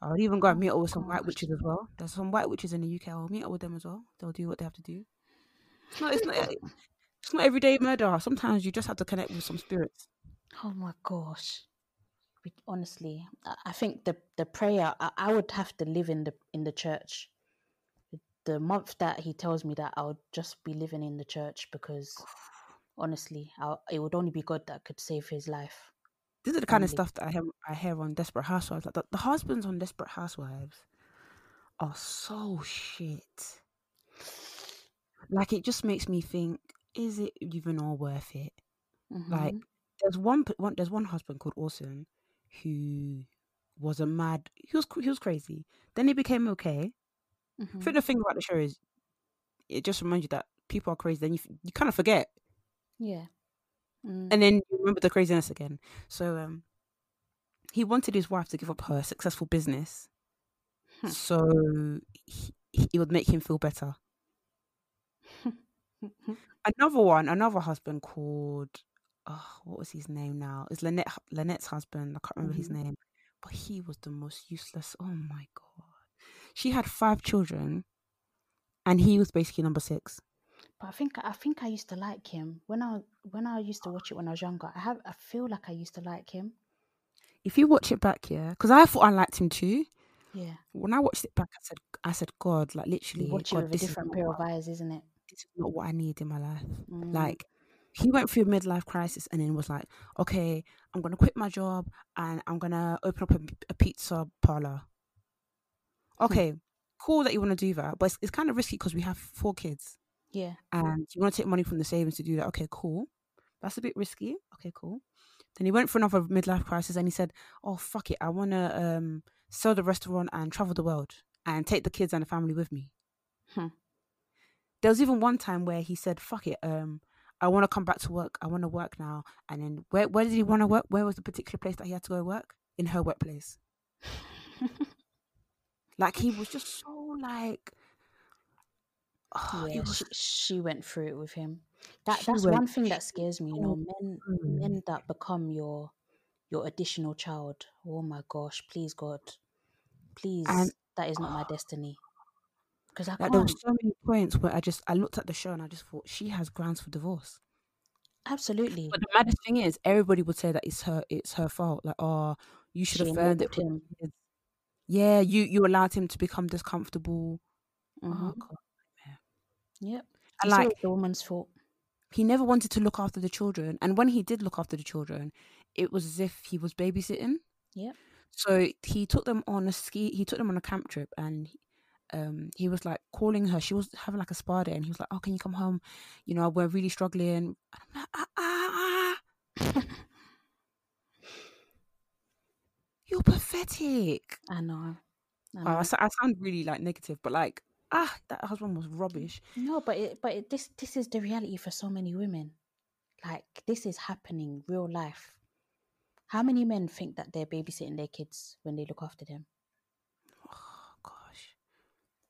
I'll even go and meet up with some white witches as well. There's some white witches in the U K. I'll meet up with them as well. They'll do what they have to do. It's not, it's not, it's not everyday murder. Sometimes you just have to connect with some spirits. Oh my gosh. Honestly, I think the, the prayer, I, I would have to live in the in the church. The month that he tells me that, I'll just be living in the church because... Honestly, I'll, it would only be God that could save his life. This is the kind only. of stuff that I hear, I hear on Desperate Housewives. Like the, the husbands on Desperate Housewives are so shit. Like, it just makes me think, is it even all worth it? Mm-hmm. Like, there's one, one, there's one husband called Orson who was a mad. He was he was crazy. Then he became okay. Mm-hmm. I think the thing about the show is, it just reminds you that people are crazy. Then you you kind of forget. Yeah. Mm. And then you remember the craziness again. So um, he wanted his wife to give up her successful business huh. so he, it would make him feel better. Another one, another husband called, oh, what was his name now? It's Lynette, Lynette's husband. I can't remember mm-hmm. his name. But he was the most useless. Oh my God. She had five children and he was basically number six. But I think I think I used to like him when I when I used to watch it when I was younger. I have I feel like I used to like him. If you watch it back, yeah, because I thought I liked him too. Yeah. When I watched it back, I said I said God, like literally, you watch God, it with this a different pair of eyes, isn't it? This is not what I need in my life. Mm. Like, he went through a midlife crisis and then was like, okay, I'm gonna quit my job and I'm gonna open up a, a pizza parlor. Okay, hmm. cool that you want to do that, but it's, it's kind of risky because we have four kids. Yeah. And you want to take money from the savings to do that. Okay, cool. That's a bit risky. Okay, cool. Then he went for another midlife crisis and he said, oh, fuck it. I want to um, sell the restaurant and travel the world and take the kids and the family with me. Hmm. There was even one time where he said, fuck it. Um, I want to come back to work. I want to work now. And then where, where did he want to work? Where was the particular place that he had to go work? In her workplace. Like, he was just so like... Oh, yeah, was... she, she went through it with him. That she that's went... one thing that scares me. You know, men mm. men that become your your additional child. Oh my gosh! Please God, please, and, that is not oh, my destiny. Because I like, there were so many points where I just I looked at the show and I just thought, she has grounds for divorce. Absolutely. But the maddest thing is, everybody would say that it's her it's her fault. Like, oh, you should have earned it. Him. Yeah, you you allowed him to become this comfortable. Mm-hmm. Oh God. Yep. And like, the woman's fault. He never wanted to look after the children. And when he did look after the children, it was as if he was babysitting. Yep. So he took them on a ski, he took them on a camp trip and um he was like calling her, she was having like a spa day, and he was like, oh, can you come home, you know, we're really struggling. And I'm like, ah, ah, ah. You're pathetic. I know, I know. Oh, I, I sound really like negative, but like, ah, that husband was rubbish. No, but it, but it, this this is the reality for so many women. Like, this is happening real life. How many men think that they're babysitting their kids when they look after them? Oh gosh,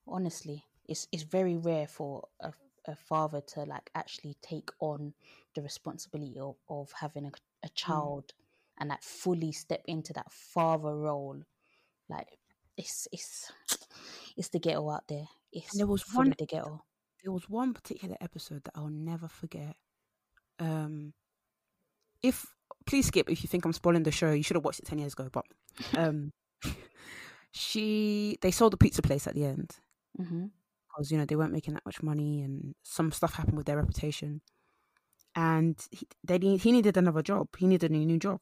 honestly, it's it's very rare for a, a father to like actually take on the responsibility of, of having a, a child mm. and like fully step into that father role. Like, it's it's it's the ghetto out there. It's and there was one the ghetto. There was one particular episode that I'll never forget. Um, if please skip if you think I'm spoiling the show. You should have watched it ten years ago. But um, she they sold the pizza place at the end because mm-hmm. you know they weren't making that much money, and some stuff happened with their reputation. And he, they need, he needed another job. He needed a new job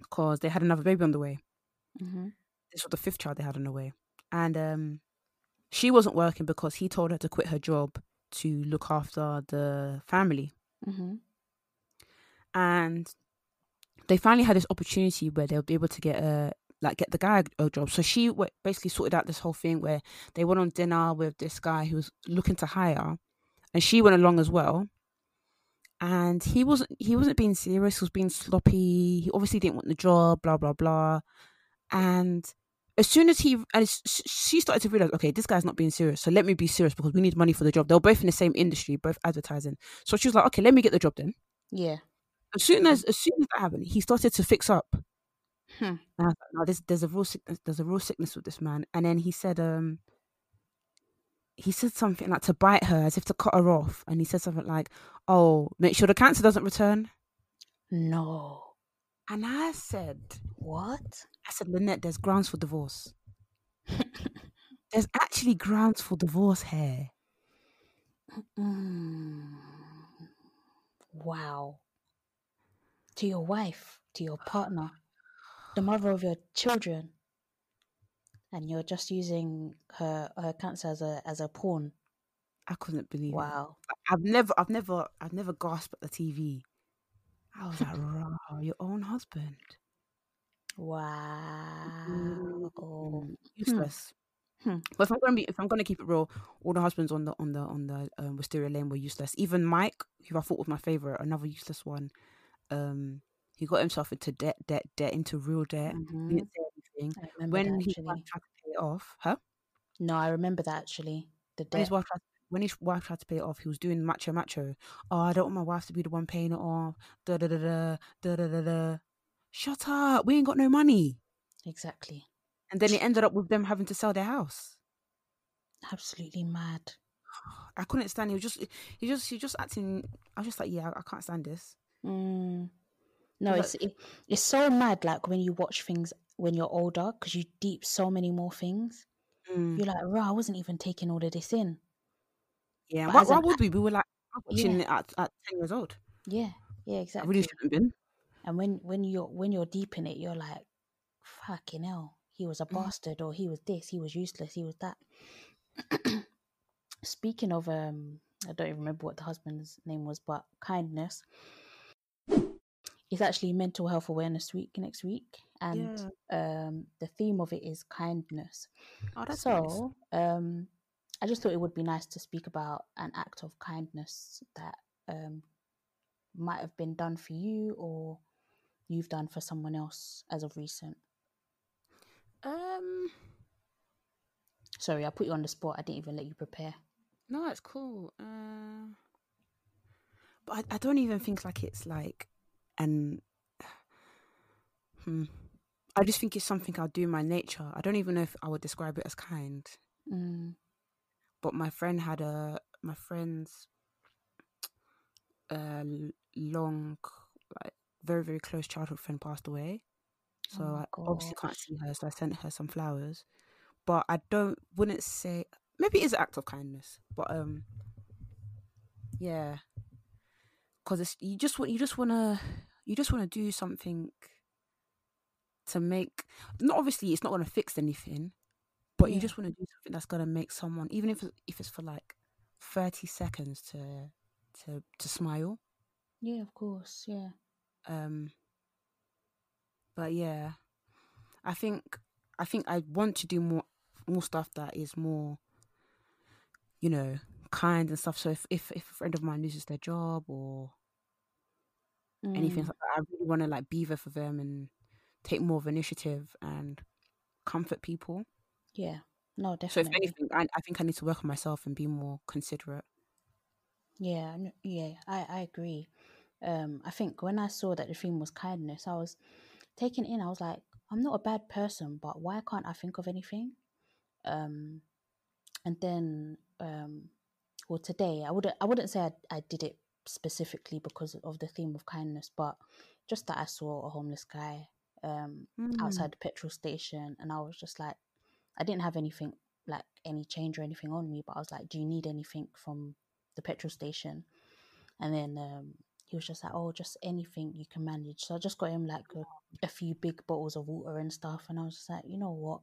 because they had another baby on the way. Mm-hmm. This was the fifth child they had on the way, and um, she wasn't working because he told her to quit her job to look after the family. Mm-hmm. And they finally had this opportunity where they'll be able to get a like get the guy a job. So she w- basically sorted out this whole thing where they went on dinner with this guy who was looking to hire, and she went along as well. And he wasn't he wasn't being serious. He was being sloppy. He obviously didn't want the job. Blah blah blah. And as soon as he and she started to realize, okay, this guy's not being serious, so let me be serious because we need money for the job. They were both in the same industry, both advertising. So she was like, okay, let me get the job then. Yeah. As soon as as soon as that happened, he started to fix up. Hmm. And I was like, no, this, there's a real sickness. There's a real sickness with this man. And then he said, um, he said something like to bite her, as if to cut her off. And he said something like, "Oh, make sure the cancer doesn't return." No. And I said, what? I said, Lynette, there's grounds for divorce. There's actually grounds for divorce here. Mm. Wow. To your wife, to your partner, the mother of your children. And you're just using her her cancer as a as a pawn. I couldn't believe wow. it. Wow. I've never I've never I've never gasped at the T V. I was like, raw, your own husband. Wow. Mm, useless. Hmm. But if I'm gonna be, if I'm gonna keep it real, all the husbands on the on the on the um, Wisteria Lane were useless. Even Mike, who I thought was my favorite, another useless one. Um, he got himself into debt, debt, debt, into real debt. Mm-hmm. He didn't say anything. When he tried to pay it off, huh? No, I remember that actually. The debt. His wife tried to When his wife tried to pay it off, he was doing macho macho. Oh, I don't want my wife to be the one paying it off. Da da da da da da da. da. Shut up! We ain't got no money. Exactly. And then it ended up with them having to sell their house. Absolutely mad. I couldn't stand it. He was just he just he just acting. I was just like, yeah, I, I can't stand this. Mm. No, it's like, it, it's so mad. Like when you watch things when you're older, because you deep so many more things. Mm. You're like, rah, I wasn't even taking all of this in. Yeah, why, why an, would we? We were like watching yeah. it at, at ten years old. Yeah, yeah, exactly. I really shouldn't have been. And when, when you're when you're deep in it, you're like, fucking hell, he was a mm. bastard, or he was this, he was useless, he was that. Speaking of, um, I don't even remember what the husband's name was, but kindness. It's actually Mental Health Awareness Week next week, and yeah. um, the theme of it is kindness. Oh, that's so. Nice. Um, I just thought it would be nice to speak about an act of kindness that um, might have been done for you or you've done for someone else as of recent. Um, Sorry, I put you on the spot. I didn't even let you prepare. No, it's cool. Uh, but I, I don't even think like it's like an... Hmm. I just think it's something I'll do in my nature. I don't even know if I would describe it as kind. Mm. But my friend had a my friend's uh, long, like, very very close childhood friend passed away, so oh I gosh. obviously can't see her. So I sent her some flowers, but I don't wouldn't say maybe it is an act of kindness, but um, yeah, because it's you just want you just wanna you just wanna do something to make. Not obviously it's not gonna fix anything. But yeah. you just want to do something that's gonna make someone, even if if it's for like thirty seconds, to to to smile. Yeah, of course. Yeah. Um. But yeah, I think I think I want to do more more stuff that is more, you know, kind and stuff. So if if, if a friend of mine loses their job or mm. anything like that, I really want to like be there for them and take more of an initiative and comfort people. Yeah, no, definitely. So if anything, I, I think I need to work on myself and be more considerate. Yeah, yeah, I, I agree. Um, I think when I saw that the theme was kindness, I was taken in. I was like, I'm not a bad person, but why can't I think of anything? Um, and then, um, well, today I wouldn't, I wouldn't say I, I did it specifically because of the theme of kindness, but just that I saw a homeless guy um mm. outside the petrol station, and I was just like, I didn't have anything like any change or anything on me, but I was like, do you need anything from the petrol station? And then um he was just like, oh, just anything you can manage. So I just got him like a, a few big bottles of water and stuff, and I was just like, you know what,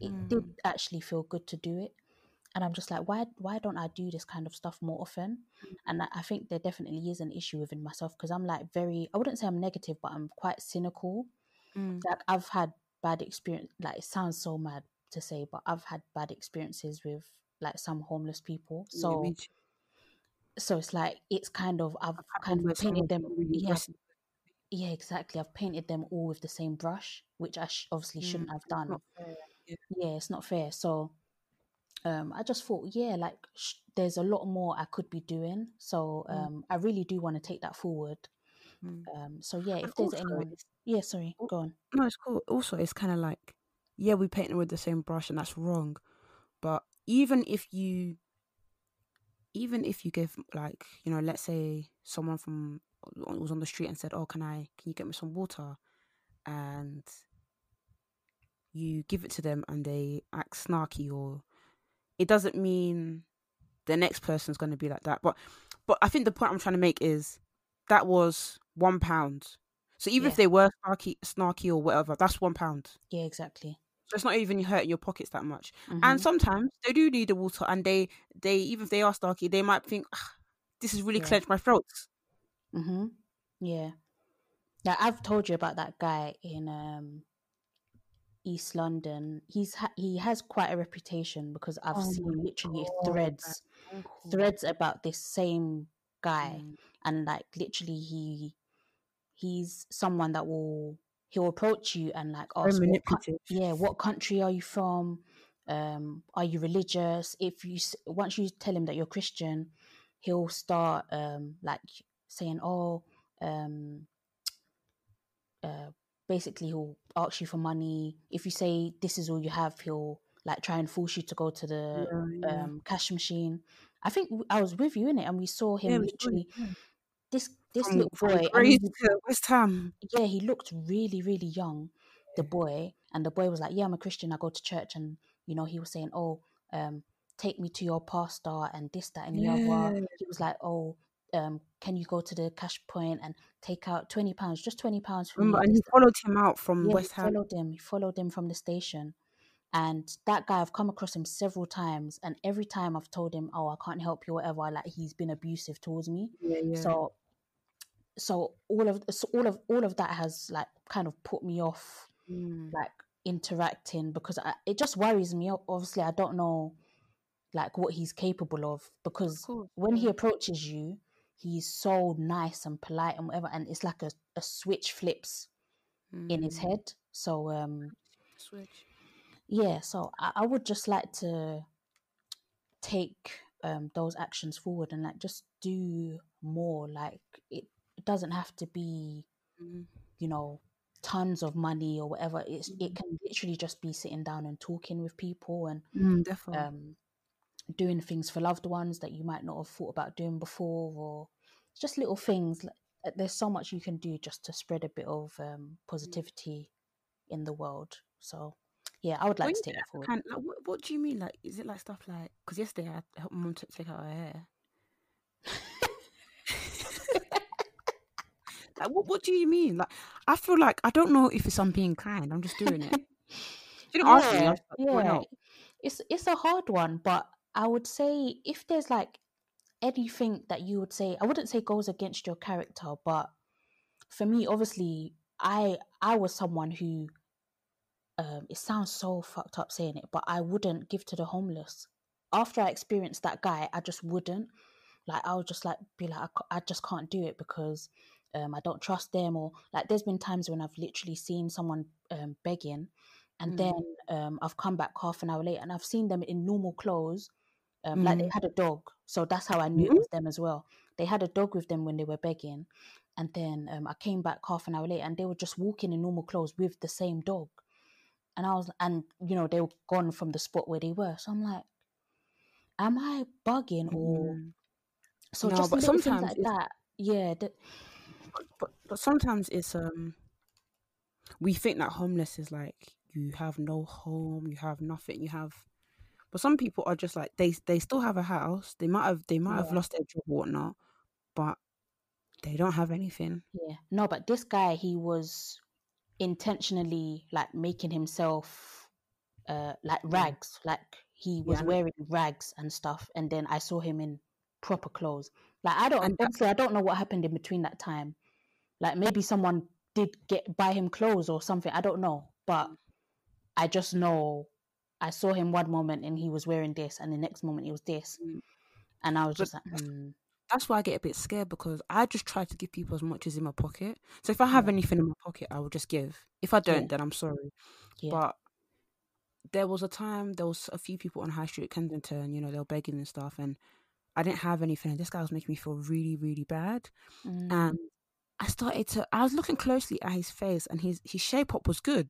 it mm. did actually feel good to do it. And I'm just like, why why don't I do this kind of stuff more often? And I think there definitely is an issue within myself, because I'm like very, I wouldn't say I'm negative, but I'm quite cynical. Mm. Like I've had bad experience, like it sounds so mad to say, but I've had bad experiences with like some homeless people. So yeah, so it's like, it's kind of, I've, I've kind of painted them. Really yeah, yeah, exactly. I've painted them all with the same brush, which I sh- obviously mm. shouldn't have done. Yeah. yeah, it's not fair. So um, I just thought, yeah, like sh- there's a lot more I could be doing. So um, mm. I really do want to take that forward. Mm. Um, so yeah, if there's anyone... Yeah, sorry, go on. No, it's cool. Also, it's kind of like, yeah, we paint them with the same brush and that's wrong. But even if you, even if you give like, you know, let's say someone from was on the street and said, oh, can I, can you get me some water? And you give it to them and they act snarky, or it doesn't mean the next person's going to be like that. But, but I think the point I'm trying to make is that was one pound. So even yeah. if they were snarky, snarky or whatever, that's one pound. Yeah, exactly. So it's not even hurting your pockets that much. Mm-hmm. And sometimes they do need the water, and they, they even if they are snarky, they might think, ah, this is really yeah. clenched my throat. Mm-hmm. Yeah. Now, I've told you about that guy in um, East London. He's ha- He has quite a reputation, because I've oh seen literally God. threads, oh threads about this same guy. Mm. And like literally he... he's someone that will, he'll approach you and like ask, what co- yeah, what country are you from? Um, are you religious? If you, once you tell him that you're Christian, he'll start um, like saying, oh, um, uh, basically he'll ask you for money. If you say this is all you have, he'll like try and force you to go to the yeah, yeah. Um, cash machine. I think I was with you in it, and we saw him yeah, literally. Yeah. This this um, little boy, I mean, West Ham. Yeah, he looked really, really young, the boy. And the boy was like, yeah, I'm a Christian, I go to church. And, you know, he was saying, oh, um, take me to your pastor and this, that, and the yeah. other. He was like, oh, um, can you go to the cash point and take out twenty pounds, just twenty pounds from Remember, me. And he followed him out from yeah, West Ham. Followed him. He followed him from the station. And that guy, I've come across him several times, and every time I've told him, oh, I can't help you, whatever, like he's been abusive towards me. Yeah, yeah. So... So all of so all of all of that has like kind of put me off, mm. like interacting, because I, it just worries me. Obviously, I don't know like what he's capable of, because cool. when he approaches you, he's so nice and polite and whatever, and it's like a, a switch flips mm. in his head. So um, switch, yeah. So I, I would just like to take um, those actions forward and like just do more. Like it. It doesn't have to be, you know, tons of money or whatever. It's it can literally just be sitting down and talking with people and mm, um, doing things for loved ones that you might not have thought about doing before, or just little things. There's so much you can do just to spread a bit of um, positivity in the world. So, yeah, I would like when to take that forward. Kind of, like, what, what do you mean? Like, is it like stuff like? Because yesterday I helped my mum t- take out her hair. Like, what, what do you mean? Like, I feel like I don't know if it's I'm being kind. I'm just doing it. You don't yeah, ask me. I was like, yeah. it's it's a hard one, but I would say if there's like anything that you would say, I wouldn't say goes against your character, but for me, obviously, I I was someone who, um, it sounds so fucked up saying it, but I wouldn't give to the homeless. After I experienced that guy, I just wouldn't. Like, I would just like be like, I, I just can't do it because um, I don't trust them. Or like, there's been times when I've literally seen someone um, begging, and mm. then um, I've come back half an hour later and I've seen them in normal clothes. Um, mm. Like, they had a dog. So that's how I knew mm. it was them as well. They had a dog with them when they were begging. And then um, I came back half an hour later and they were just walking in normal clothes with the same dog. And I was, and you know, they were gone from the spot where they were. So I'm like, am I bugging or? Mm. So no, just but sometimes like that, yeah. That... But, but sometimes it's um, we think that homeless is like you have no home, you have nothing, you have. But some people are just like they they still have a house. They might have they might yeah. have lost their job or whatnot, but they don't have anything. Yeah, no, but this guy, he was intentionally like making himself uh like rags, like he was yeah. wearing rags and stuff, and then I saw him in proper clothes. Like, I don't honestly, I don't know what happened in between that time. Like, maybe someone did get buy him clothes or something, I don't know, but I just know I saw him one moment and he was wearing this and the next moment he was this, and I was just but, like mm. That's why I get a bit scared, because I just try to give people as much as in my pocket. So if I have yeah. anything in my pocket, I will just give. If I don't, yeah. then I'm sorry. Yeah. But there was a time, there was a few people on High Street, Kensington, you know, they were begging and stuff, and I didn't have anything. And this guy was making me feel really, really bad. Mm. And I started to, I was looking closely at his face, and his, his shape up was good.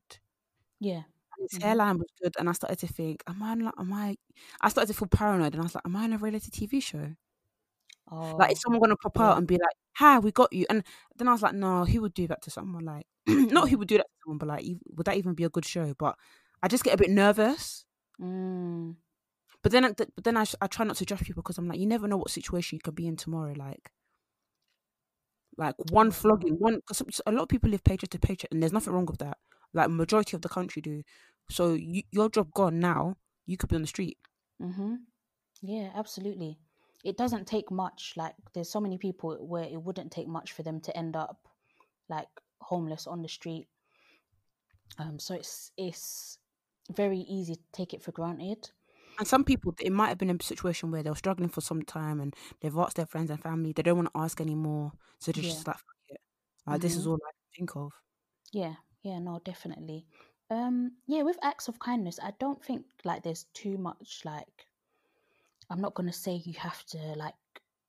Yeah. His mm-hmm. hairline was good. And I started to think, am I, like, am I, I started to feel paranoid, and I was like, am I on a reality T V show? Oh, like, is someone going to pop yeah. out and be like, hi, we got you? And then I was like, no, who would do that to someone? Like, not who would do that to someone, but like, would that even be a good show? But I just get a bit nervous. Mm. But then but then I, I try not to judge people, because I'm like, you never know what situation you could be in tomorrow. Like, like one flogging, one, because a lot of people live paycheck to paycheck, and there's nothing wrong with that. Like, majority of the country do. So you, your job gone now, you could be on the street. Mm-hmm. Yeah, absolutely. It doesn't take much. Like, there's so many people where it wouldn't take much for them to end up like homeless on the street. Um, so it's it's very easy to take it for granted. And some people, it might have been a situation where they were struggling for some time, and they've asked their friends and family. They don't want to ask anymore, so they're yeah. just like, fuck it. Like, mm-hmm. this is all I can think of. Yeah, yeah, no, definitely. Um, yeah, with acts of kindness, I don't think like there's too much like. I'm not going to say you have to like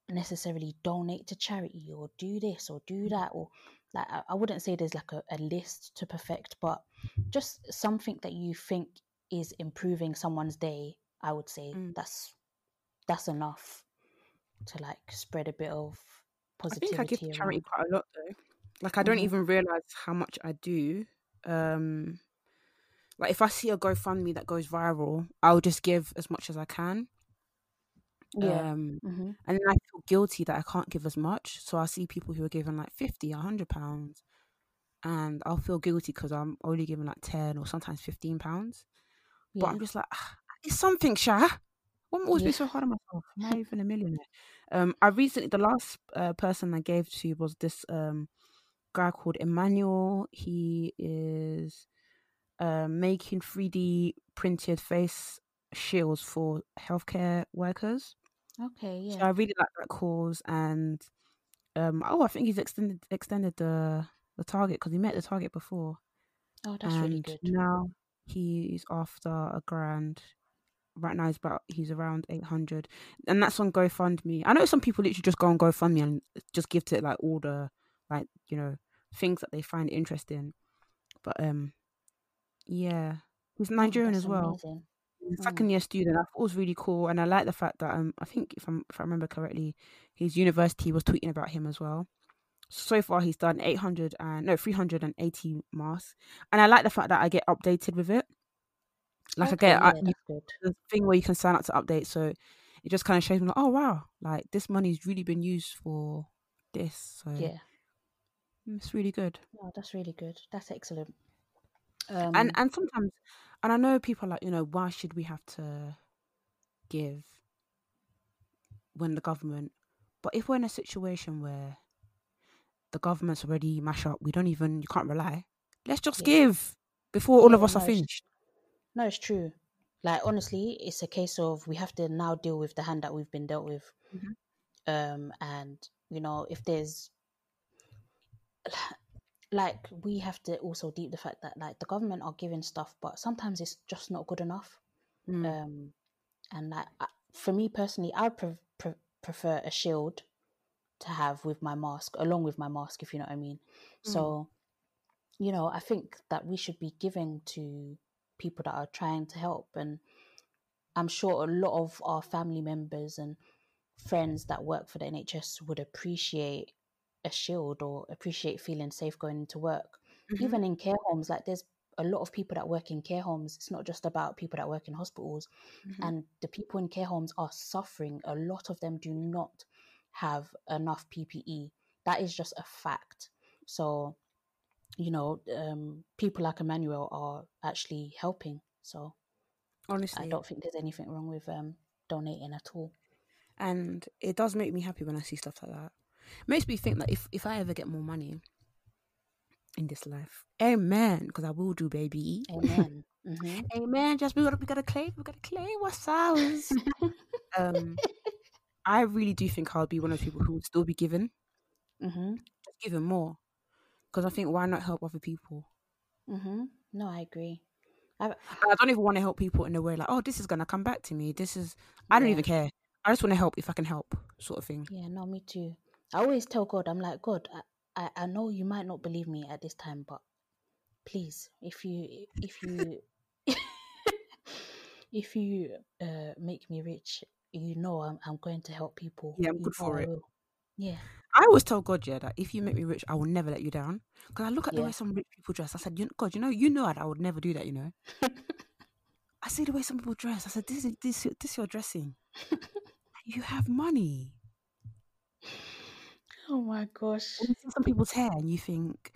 necessarily donate to charity or do this or do that, or like I, I wouldn't say there's like a, a list to perfect, but just something that you think is improving someone's day, I would say mm. that's that's enough to like spread a bit of positivity. I think I give around. Charity quite a lot though. Like, I don't mm. even realise how much I do. Um, like, if I see a GoFundMe that goes viral, I'll just give as much as I can. Yeah. Um, mm-hmm. And then I feel guilty that I can't give as much, so I see people who are giving like fifty, a hundred pounds, and I'll feel guilty because I'm only giving like ten or sometimes fifteen pounds. Yeah. But I'm just like, ah, it's something, Sha. Why am I always yeah. being so hard on myself? I'm not even a millionaire. Um, I recently, the last uh, person I gave to was this um guy called Emmanuel. He is uh, making three D printed face shields for healthcare workers. Okay, yeah. So I really like that cause, and um, oh, I think he's extended extended the the target, because he met the target before. Oh, that's and really good. Now he's after a grand. Right now he's about he's around eight hundred, and that's on GoFundMe. I know some people literally just go on GoFundMe and just give to like all the like you know things that they find interesting, but um, yeah, he's Nigerian oh, as well. Amazing. Second year student. I thought it was really cool, and I like the fact that um, I think if I'm if I remember correctly, his university was tweeting about him as well. So far, he's done eight hundred and no three hundred and eighty masks, and I like the fact that I get updated with it. Like okay, I get yeah, I, the thing where you can sign up to update, so it just kind of shows me like, oh wow, like this money's really been used for this. So yeah, it's really good. Wow, that's really good. That's excellent. Um, and and sometimes, and I know people are like, you know, why should we have to give when the government? But if we're in a situation where the government's already mash up, we don't even, you can't rely. Let's just yeah. give before all yeah, of us no, are finished. No, it's true. Like, honestly, it's a case of we have to now deal with the hand that we've been dealt with. Mm-hmm. Um, and, you know, if there's... Like, we have to also deep the fact that, like, the government are giving stuff, but sometimes it's just not good enough. Mm. Um, and, like, for me personally, I would pre- pre- prefer a shield to have with my mask, along with my mask, if you know what I mean. Mm. So, you know, I think that we should be giving to... people that are trying to help, and I'm sure a lot of our family members and friends that work for the N H S would appreciate a shield or appreciate feeling safe going into work. Mm-hmm. Even in care homes, like there's a lot of people that work in care homes. It's not just about people that work in hospitals. Mm-hmm. And the people in care homes are suffering. A lot of them do not have enough P P E. That is just a fact. So you know, um, people like Emmanuel are actually helping. So honestly, I don't think there's anything wrong with um, donating at all. And it does make me happy when I see stuff like that. It makes me think that if, if I ever get more money in this life, amen, because I will do, baby. Amen. Mm-hmm. Amen. Just we got we got to claim, we got to claim what's ours. um, I really do think I'll be one of the people who would still be giving, mm-hmm. just giving more. Because I think, why not help other people? Mm-hmm. No, I agree. I, I don't even want to help people in a way like, oh, this is going to come back to me. This is, I yeah. don't even care. I just want to help if I can help, sort of thing. Yeah, no, me too. I always tell God, I'm like, God, I, I, I know you might not believe me at this time, but please, if you, if you, if you uh, make me rich, you know I'm, I'm going to help people. Yeah, I'm good for it. Yeah. I always tell God, yeah, that if you make me rich, I will never let you down. Because I look at yeah. the way some rich people dress. I said, God, you know, you know that I would never do that, you know. I see the way some people dress. I said, this is this, this your dressing. You have money. Oh my gosh. And you see some people's hair and you think,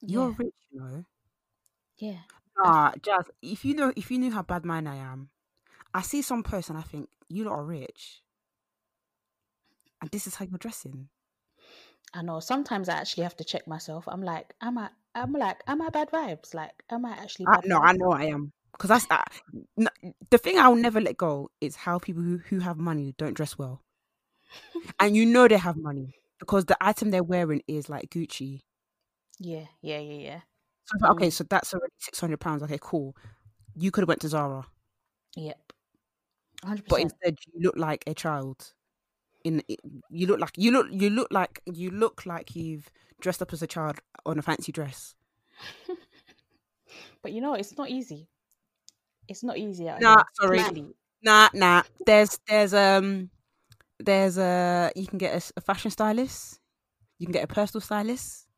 you're yeah. rich, you know. Yeah. Nah, Jazz, if you know, if you knew how bad mine I am, I see some person, I think, you lot are rich. And this is how you're dressing. I know. Sometimes I actually have to check myself. I'm like, am I? I'm like, am I bad vibes? Like, am I actually? Bad I, no, vibes? I know I am. Because that's I, no, the thing I'll never let go is how people who, who have money don't dress well, and you know they have money because the item they're wearing is like Gucci. Yeah, yeah, yeah, yeah. So, mm. Okay, so that's already six hundred pounds. Okay, cool. You could have went to Zara. Yep. one hundred percent. But instead, you look like a child. In, you look like you look you look like you look like you've dressed up as a child on a fancy dress. But you know, it's not easy. It's not easy. Out nah, here. sorry, Clearly. nah, nah. There's there's um there's a you can get a, a fashion stylist. You can get a personal stylist.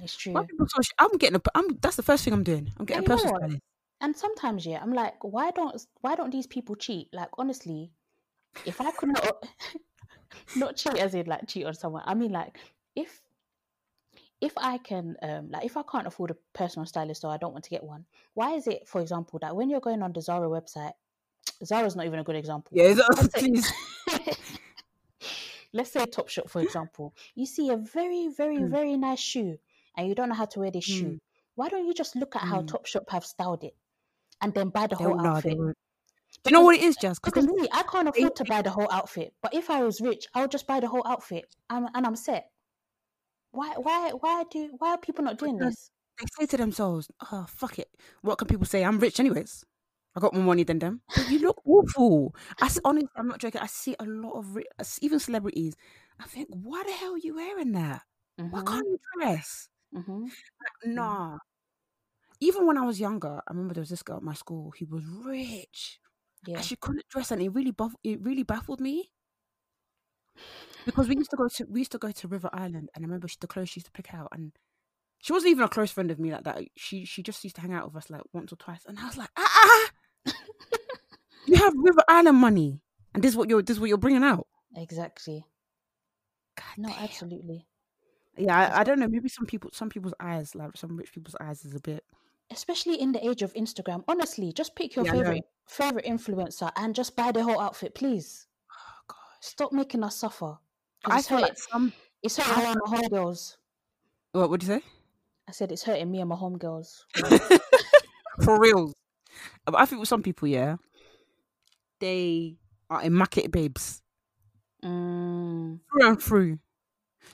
It's true. Why people so sh- I'm getting a. I'm that's the first thing I'm doing. I'm getting and a personal you know stylist. And sometimes, yeah, I'm like, why don't why don't these people cheat? Like, honestly, if I could not. Not cheat as in like cheat on someone. I mean like if if I can um like if I can't afford a personal stylist or I don't want to get one, why is it, for example, that when you're going on the Zara website, Zara's not even a good example. Yeah, let's say, let's say Topshop, for example. You see a very, very, mm. very nice shoe and you don't know how to wear this mm. shoe. Why don't you just look at mm. how Topshop have styled it and then buy the whole no, outfit? Do you know what it is, Jazz? Because me, I can't afford to buy the whole outfit. But if I was rich, I would just buy the whole outfit, I'm, and I'm set. Why, why, why do? Why are people not doing this? They say to themselves, "Oh, fuck it. What can people say? I'm rich, anyways. I got more money than them." But you look awful. I honestly, I'm not joking. I see a lot of rich, even celebrities. I think, why the hell are you wearing that? Mm-hmm. Why can't you dress? Mm-hmm. Like, nah. Even when I was younger, I remember there was this girl at my school. He was rich. Yeah. And she couldn't dress, and it really buff- it really baffled me because we used to go to we used to go to River Island, and I remember she, the clothes she used to pick out, and she wasn't even a close friend of me like that. She she just used to hang out with us like once or twice, and I was like, ah, ah, you have River Island money, and this is what you're this is what you're bringing out. Exactly. God, no, damn. Absolutely. Yeah, I, I don't know. Maybe some people some people's eyes, like some rich people's eyes, is a bit especially in the age of Instagram, honestly, just pick your yeah, favorite favorite influencer and just buy the whole outfit, please. Oh, God. Stop making us suffer. I feel like some... It's hurting me and my homegirls. What would you say? I said it's hurting me and my homegirls. For real. I think with some people, yeah, they are immaculate babes. Mm. Through and through.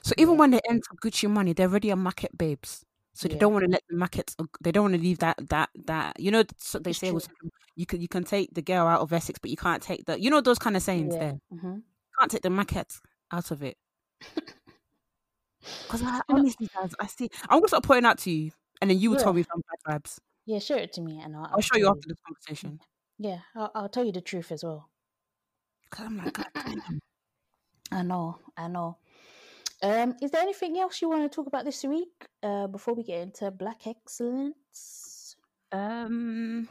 So even yeah. when they enter Gucci money, they're already immaculate babes. So they yeah. don't want to let the markets. They don't want to leave that that that. You know, so they it's say was, you can you can take the girl out of Essex, but you can't take the. You know those kind of sayings yeah. there. Mm-hmm. You can't take the markets out of it. Because I honestly, guys, I see. I'm gonna start pointing out to you, and then you will yeah. tell me if I'm bad vibes. Yeah, show it to me, and I'll, I'll, I'll show you after this conversation. Yeah, I'll, I'll tell you the truth as well. Because I'm like, God damn. I know, I know. Um, is there anything else you want to talk about this week uh, before we get into Black Excellence? Um,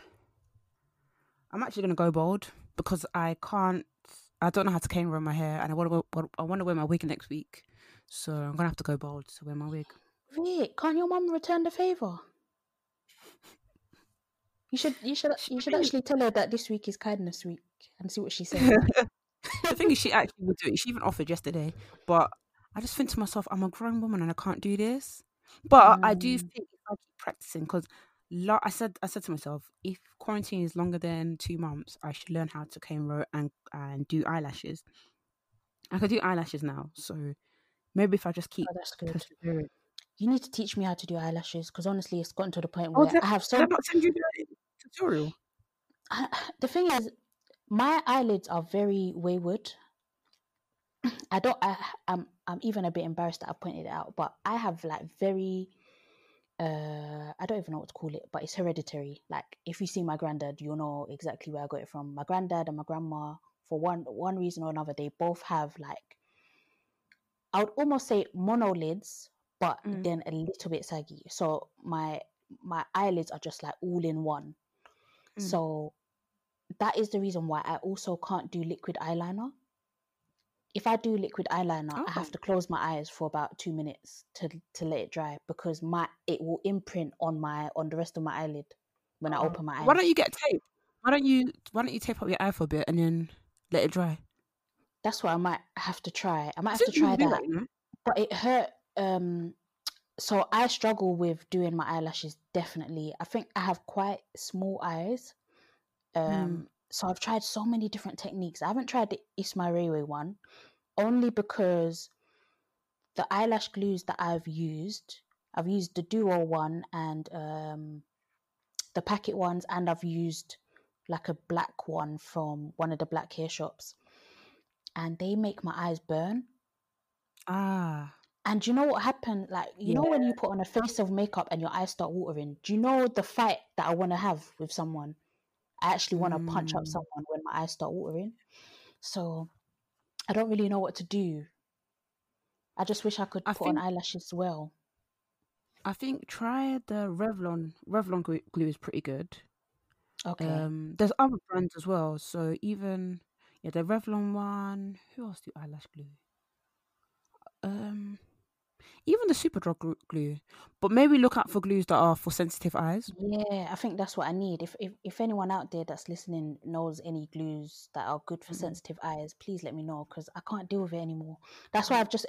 I'm actually going to go bold because I can't, I don't know how to camera my hair and I want to I want to wear my wig next week. So I'm going to have to go bold to wear my wig. Rick, can't your mum return the favour? You should, you should, you should actually tell her that this week is kindness week and see what she says. The thing is she actually will do it. She even offered yesterday, but I just think to myself, I'm a grown woman and I can't do this. But mm. I do think if I keep practicing, because lo- I said I said to myself, if quarantine is longer than two months, I should learn how to cane row and, and do eyelashes. I could do eyelashes now, so maybe if I just keep... Oh, that's good. You need to teach me how to do eyelashes, because honestly, it's gotten to the point where oh, that, I have so... Did I not send you the tutorial? I, the thing is, my eyelids are very wayward. I don't. I, I'm. I'm even a bit embarrassed that I pointed it out, but I have like very. Uh, I don't even know what to call it, but it's hereditary. Like if you see my granddad, you'll know exactly where I got it from. My granddad and my grandma, for one one reason or another, they both have like. I would almost say monolids, but mm. then a little bit saggy. So my my eyelids are just like all in one. Mm. So, that is the reason why I also can't do liquid eyeliner. If I do liquid eyeliner, oh. I have to close my eyes for about two minutes to to let it dry because my it will imprint on my on the rest of my eyelid when oh. I open my eyes. Why don't you get tape? Why don't you why don't you tape up your eye for a bit and then let it dry? That's what I might have to try. I might have Didn't to try that. that you know? But it hurt. Um, so I struggle with doing my eyelashes. Definitely, I think I have quite small eyes. Um. Mm. So I've tried so many different techniques. I haven't tried the Isma Railway one only because the eyelash glues that I've used, I've used the Duo one and um, the packet ones, and I've used like a black one from one of the black hair shops. And they make my eyes burn. Ah. And you know what happened? Like, you yeah. know when you put on a face of makeup and your eyes start watering? Do you know the fight that I want to have with someone? I actually want to mm. punch up someone when my eyes start watering. So I don't really know what to do. I just wish I could I put think, on eyelashes as well. I think try the Revlon. Revlon glue is pretty good. Okay. Um, there's other brands as well. So even, yeah, the Revlon one. Who else do eyelash glue? Um, even the Superdrug glue, but maybe look out for glues that are for sensitive eyes. Yeah, I think that's what I need. If if, if anyone out there that's listening knows any glues that are good for mm. sensitive eyes, please let me know because I can't deal with it anymore. That's why I've just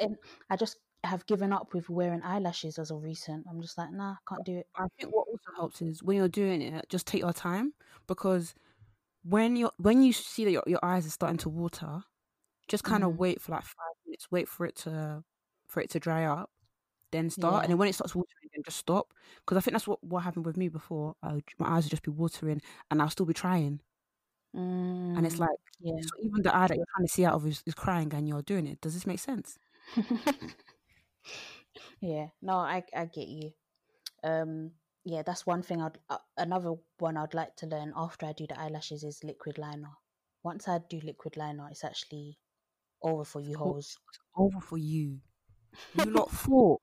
I just have given up with wearing eyelashes as of recent. I'm just like, nah, can't do it. I think what also helps is when you're doing it, just take your time because when you when you see that your your eyes are starting to water, just kind of mm. wait for like five minutes. Wait for it to for it to dry up. Then start yeah. and then when it starts watering then just stop because I think that's what, what happened with me before. I would, my eyes would just be watering and I'll still be trying mm, and it's like yeah. so even the eye that you're trying to see out of is, is crying and you're doing it. Does this make sense? yeah no I, I get you. Um, yeah that's one thing I'd uh, another one I'd like to learn after I do the eyelashes is liquid liner. Once I do liquid liner it's actually over for you hoes. It's over for you you lot thought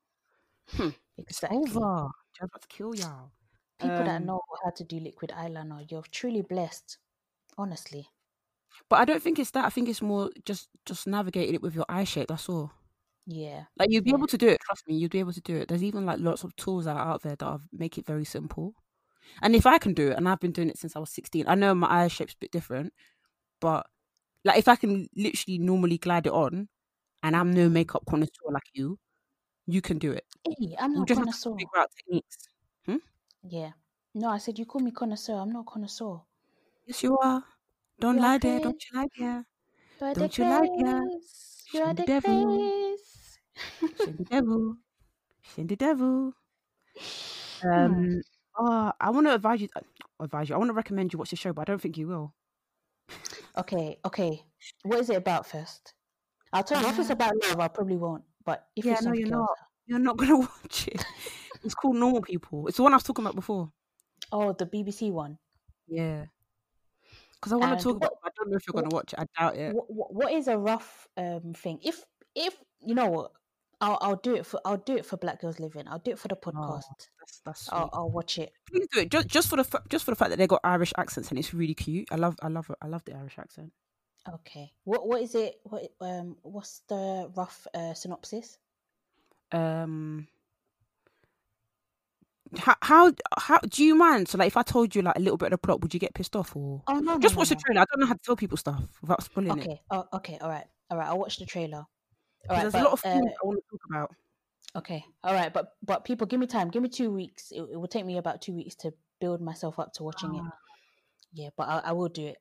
Hmm. Exactly. It's over. I'm about to kill y'all. People um, that know how to do liquid eyeliner, you're truly blessed, honestly. But I don't think it's that. I think it's more just just navigating it with your eye shape. That's all. Yeah. Like you'd be yeah. able to do it. Trust me, you'd be able to do it. There's even like lots of tools that are out there that are, make it very simple. And if I can do it, and I've been doing it since I was sixteen, I know my eye shape's a bit different, but like if I can literally normally glide it on, and I'm no makeup connoisseur like you, you can do it. Hey, I'm not connoisseur. Figure out techniques. Hmm? Yeah. No, I said you call me connoisseur. I'm not connoisseur. Yes, you are. Don't You're lie there. Don't you lie there. You're don't the you lie there. You're She's the, the devil. She's the devil. She's the devil. Um. Uh, I want to advise you. Advise you. I want to recommend you watch the show, but I don't think you will. Okay. Okay. What is it about first? I'll tell you. If it's about love, I probably won't. But if yeah, it's no, you're not. You're not gonna watch it. It's called Normal People. It's the one I was talking about before. Oh, the B B C one. Yeah. Because I want and to talk what, about. It, I don't know if you're what, gonna watch it. I doubt it. What, what is a rough um thing? If if you know what, I'll I'll do it for I'll do it for Black Girls Living. I'll do it for the podcast. Oh, that's that's. I'll, I'll watch it. Please do it just just for the just for the fact that they got Irish accents and it's really cute. I love I love I love the Irish accent. Okay. What what is it? What um? What's the rough uh, synopsis? Um. How, how how do you mind? So like, if I told you like a little bit of the plot, would you get pissed off or? Oh no! Just no, watch no, the trailer. No. I don't know how to tell people stuff without spoiling okay. it. Okay. Oh, okay. All right. All right. I'll watch the trailer. All right. There's but, a lot of things uh, I want to talk about. Okay. All right. But but people, give me time. Give me two weeks. It, it will take me about two weeks to build myself up to watching ah. it. Yeah, but I, I will do it.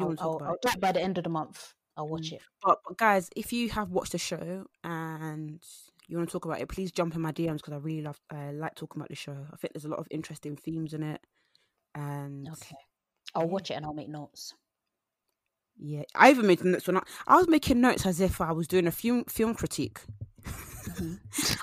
I'll, I'll, I'll do it by the end of the month. I'll watch mm. it. But, but guys, if you have watched the show and you want to talk about it, please jump in my D Ms because I really love, I uh, like talking about the show. I think there's a lot of interesting themes in it. And okay, I'll watch it and I'll make notes. Yeah, I even made notes when I, I was making notes as if I was doing a film film critique. Mm-hmm.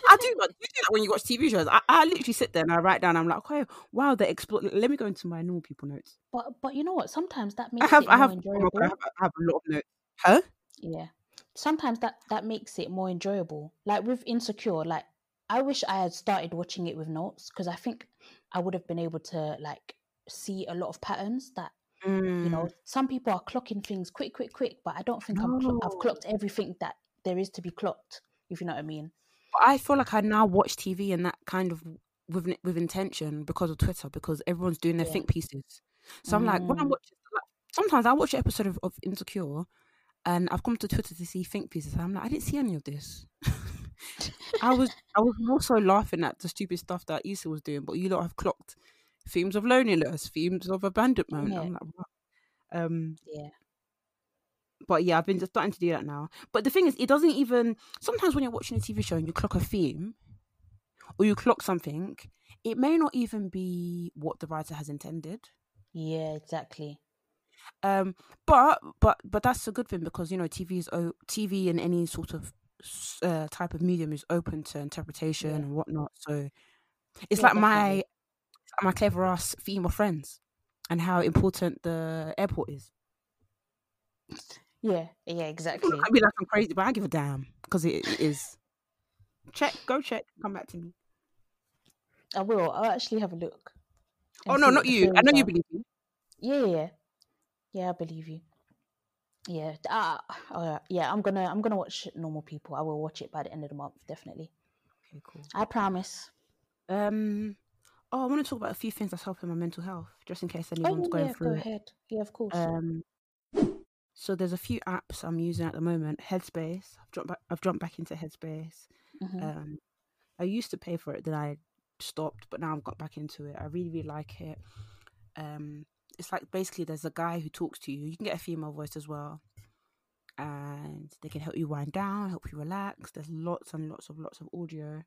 I do, like, you do that when you watch T V shows. I, I literally sit there and I write down. I'm like, okay, wow, they explore. Let me go into my normal people notes. But but you know what? Sometimes that makes I have, it I have, more enjoyable. Oh my God, I, have, I have a lot of notes. Huh? Yeah. Sometimes that that makes it more enjoyable. Like with Insecure, like I wish I had started watching it with notes because I think I would have been able to like see a lot of patterns that. Mm. You know, some people are clocking things quick, quick, quick, but I don't think no. I'm cl- I've clocked everything that there is to be clocked, if you know what I mean. But I feel like I now watch T V and that kind of with with intention because of Twitter, because everyone's doing their yeah. think pieces. So mm. I'm like, when I watch, like, sometimes I watch an episode of, of Insecure and I've come to Twitter to see think pieces. And I'm like, I didn't see any of this. I was I was more so laughing at the stupid stuff that Issa was doing, but you lot have clocked themes of loneliness, themes of abandonment. Yeah. I'm like, what? Um, yeah. But yeah, I've been just starting to do that now. But the thing is, it doesn't even. Sometimes when you're watching a T V show and you clock a theme, or you clock something, it may not even be what the writer has intended. Yeah, exactly. Um, but but but that's a good thing because you know T V is o- T V and any sort of uh, type of medium is open to interpretation yeah. and whatnot. So it's yeah, like definitely. my. my clever ass theme of Friends and how important the airport is. Yeah, yeah, exactly. I'd be like, I'm crazy, but I give a damn because it, it is. Check, go check, come back to me. I will. I'll actually have a look. Oh no, not you. I know you believe me. Yeah, yeah, yeah. I believe you. Yeah, ah, uh, yeah. I'm gonna, I'm gonna watch Normal People. I will watch it by the end of the month, definitely. Okay, cool. I promise. Um. Oh, I want to talk about a few things that's helping my mental health, just in case anyone's oh, going yeah, through go it. Ahead. Yeah, of course. Um, so there's a few apps I'm using at the moment. Headspace. I've jumped back, I've jumped back into Headspace. Mm-hmm. Um, I used to pay for it, then I stopped, but now I've got back into it. I really, really like it. Um, it's like basically there's a guy who talks to you. You can get a female voice as well. And they can help you wind down, help you relax. There's lots and lots of lots of audio.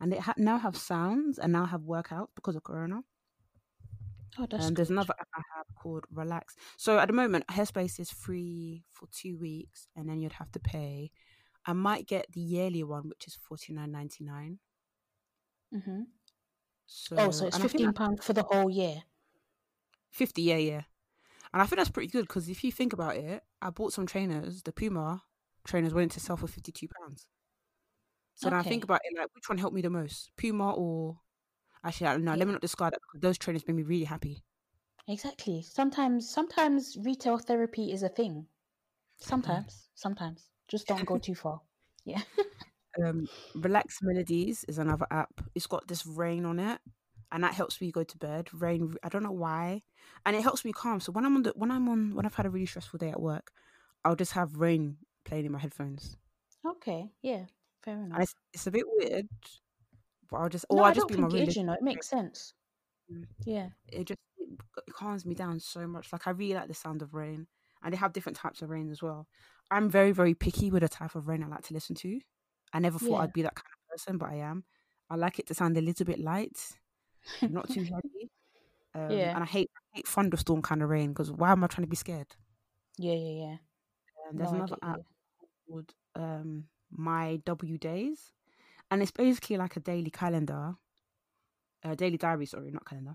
And it ha- now have sounds and now have workouts because of Corona. Oh, that's um, there's another app I have called Relax. So at the moment, Headspace is free for two weeks and then you'd have to pay. I might get the yearly one, which is forty-nine ninety-nine. Mm-hmm. So, oh, so it's fifteen pounds for the whole year? fifty, yeah, yeah. And I think that's pretty good because if you think about it, I bought some trainers. The Puma trainers went into sale for fifty-two pounds. So okay. Now I think about it, like, which one helped me the most? Puma or... Actually, I don't know. Yeah. Let me not discard that because those trainers made me really happy. Exactly. Sometimes sometimes retail therapy is a thing. Sometimes. Sometimes. Just don't go too far. Yeah. um, Relax Melodies is another app. It's got this rain on it. and that helps me go to bed. Rain, I don't know why, and it helps me calm. So when I'm on the, when I'm on when I've had a really stressful day at work, I'll just have Rain playing in my headphones. Okay, yeah, fair enough. And it's, it's a bit weird, but I'll just or no, I'll I just don't be think in my room. It is, you know, it makes sense. Yeah, it just it calms me down so much. Like I really like the sound of rain, and they have different types of rain as well. I'm very very picky with the type of rain I like to listen to. I never thought yeah. I'd be that kind of person, but I am. I like it to sound a little bit light, not too heavy. Um, yeah, and I hate I hate thunderstorm kind of rain because why am I trying to be scared? Yeah, yeah, yeah. Um, there's no, another app called um, My W Days, and it's basically like a daily calendar. Uh, daily diary, sorry, not calendar.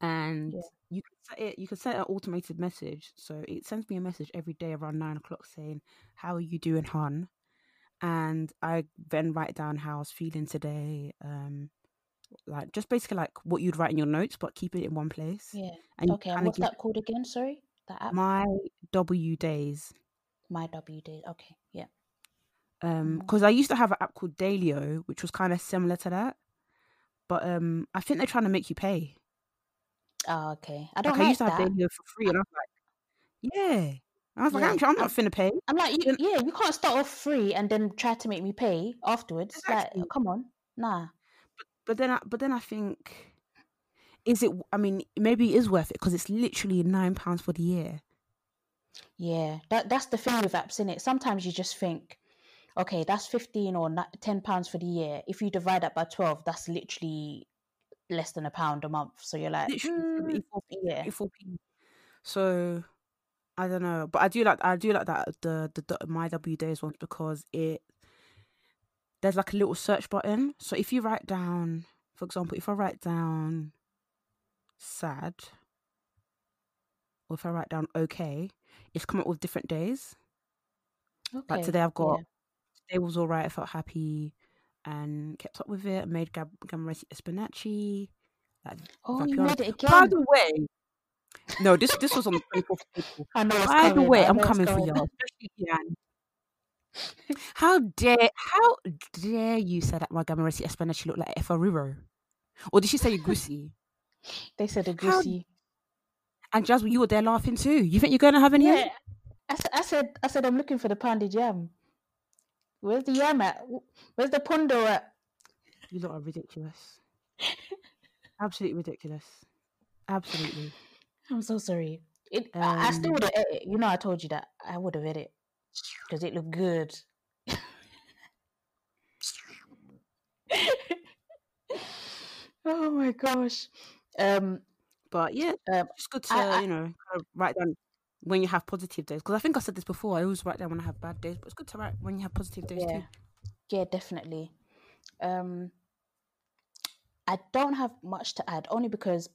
And yeah. you can set it. You can set an automated message, so it sends me a message every day around nine o'clock saying, "How are you doing, hon?" And I then write down how I was feeling today, um, like just basically like what you'd write in your notes, but keep it in one place. Yeah. And okay. And what's that called again? Sorry, that app. My W Days. My W Days. Okay. Yeah. Um, because I used to have an app called Daylio, which was kind of similar to that. But um, I think they're trying to make you pay. Oh, okay. I don't like, like I used to have that. Daylio for free, and I was like, yeah. I was like, yeah. I'm, I'm not finna pay. I'm like, you, yeah, you can't start off free and then try to make me pay afterwards. Exactly. Like, oh, come on, nah. But, but then, I, but then I think, is it? I mean, maybe it is worth it because it's literally nine pounds for the year. Yeah, that that's the thing with apps, isn't it? Sometimes you just think, okay, that's fifteen or ten pounds for the year. If you divide that by twelve, that's literally less than a pound a month. So you're like, mm, yeah. So I don't know, but I do like I do like that the the, the My W Days ones because it there's like a little search button. So if you write down, for example, if I write down sad, or if I write down okay, it's come up with different days. Okay. Like today, I've got. Yeah. Day was all right. I felt happy and kept up with it. I made Gab- Gamberetti Espinaci. Like, oh, you made it again. By the way, no, this this was on the twenty-fourth of April. I know it's By coming, the way, I'm coming for y'all. How dare how dare you say that my Gamberetti Espinaci looked like Efariro? Or did she say a goosey? They said a goosey. How... And Jasmine, you were there laughing too. You think you're going to have any? Yeah. I, I said, I said, I'm looking for the pounded yam. Where's the yam at? Where's the pondo at? You lot are ridiculous. Absolutely ridiculous. Absolutely. I'm so sorry. It, um, I, I still would have edit. You know I told you that. I would have edit. Because it looked good. Oh my gosh. Um, But yeah, um, it's good to, I, I, you know, kind of write down when you have positive days, because I think I said this before, I always write down when I have bad days, but it's good to write when you have positive days yeah. too. Yeah, definitely. Um, I don't have much to add, only because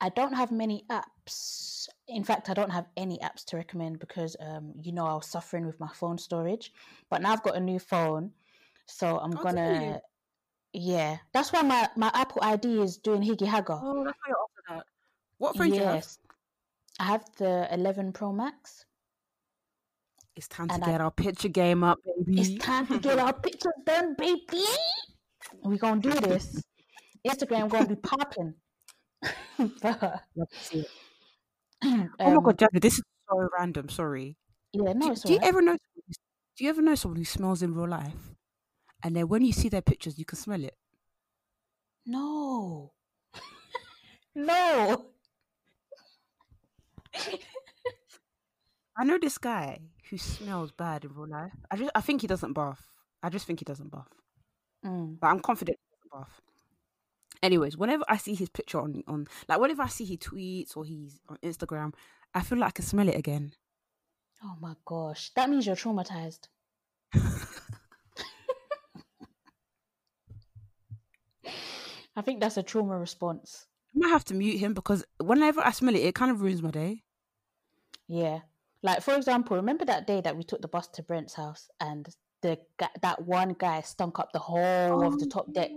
I don't have many apps. In fact, I don't have any apps to recommend because, um, you know, I was suffering with my phone storage, but now I've got a new phone, so I'm oh, gonna... Yeah, that's why my, my Apple I D is doing higgy hagger. Oh, that's why you're off of that. What phone yes. do you have? I have the eleven Pro Max. It's time to and get I... our picture game up, baby. It's time to get our pictures done, baby. We're going to do this. Instagram going to be popping. um, oh my God, Jasmine, this is so random. Sorry. Yeah, no, do, it's do right. you ever know? Do you ever know someone who smells in real life? And then when you see their pictures, you can smell it. No. No. I know this guy who smells bad in real life. I just, I think he doesn't bath. I just think he doesn't bath. Mm. But I'm confident he doesn't bath. Anyways, whenever I see his picture on, on, like whenever I see he tweets or he's on Instagram, I feel like I can smell it again. Oh my gosh. That means you're traumatized. I think that's a trauma response. I might have to mute him because whenever I smell it, it kind of ruins my day. Yeah. Like, for example, remember that day that we took the bus to Brent's house and the that one guy stunk up the whole oh of the top deck?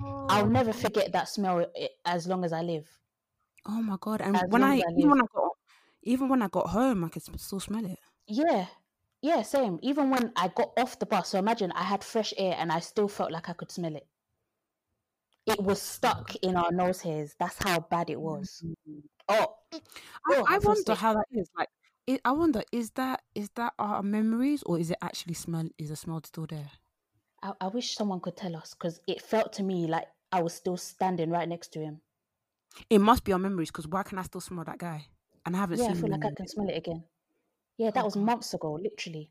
God. I'll never forget that smell as long as I live. Oh, my God. And as when I, I even, when I got, even when I got home, I could still smell it. Yeah. Yeah, same. Even when I got off the bus. So imagine I had fresh air and I still felt like I could smell it. it was stuck in our nose hairs. That's how bad it was. Mm-hmm. Oh, I, oh, I wonder so how that is. Like, it, I wonder is that is that our memories, or is it actually smell? Is the smell still there? I, I wish someone could tell us, because it felt to me like I was still standing right next to him. It must be our memories, because why can I still smell that guy? And I haven't. Yeah, seen I feel him like I can smell it again. Yeah, that oh. was months ago, literally.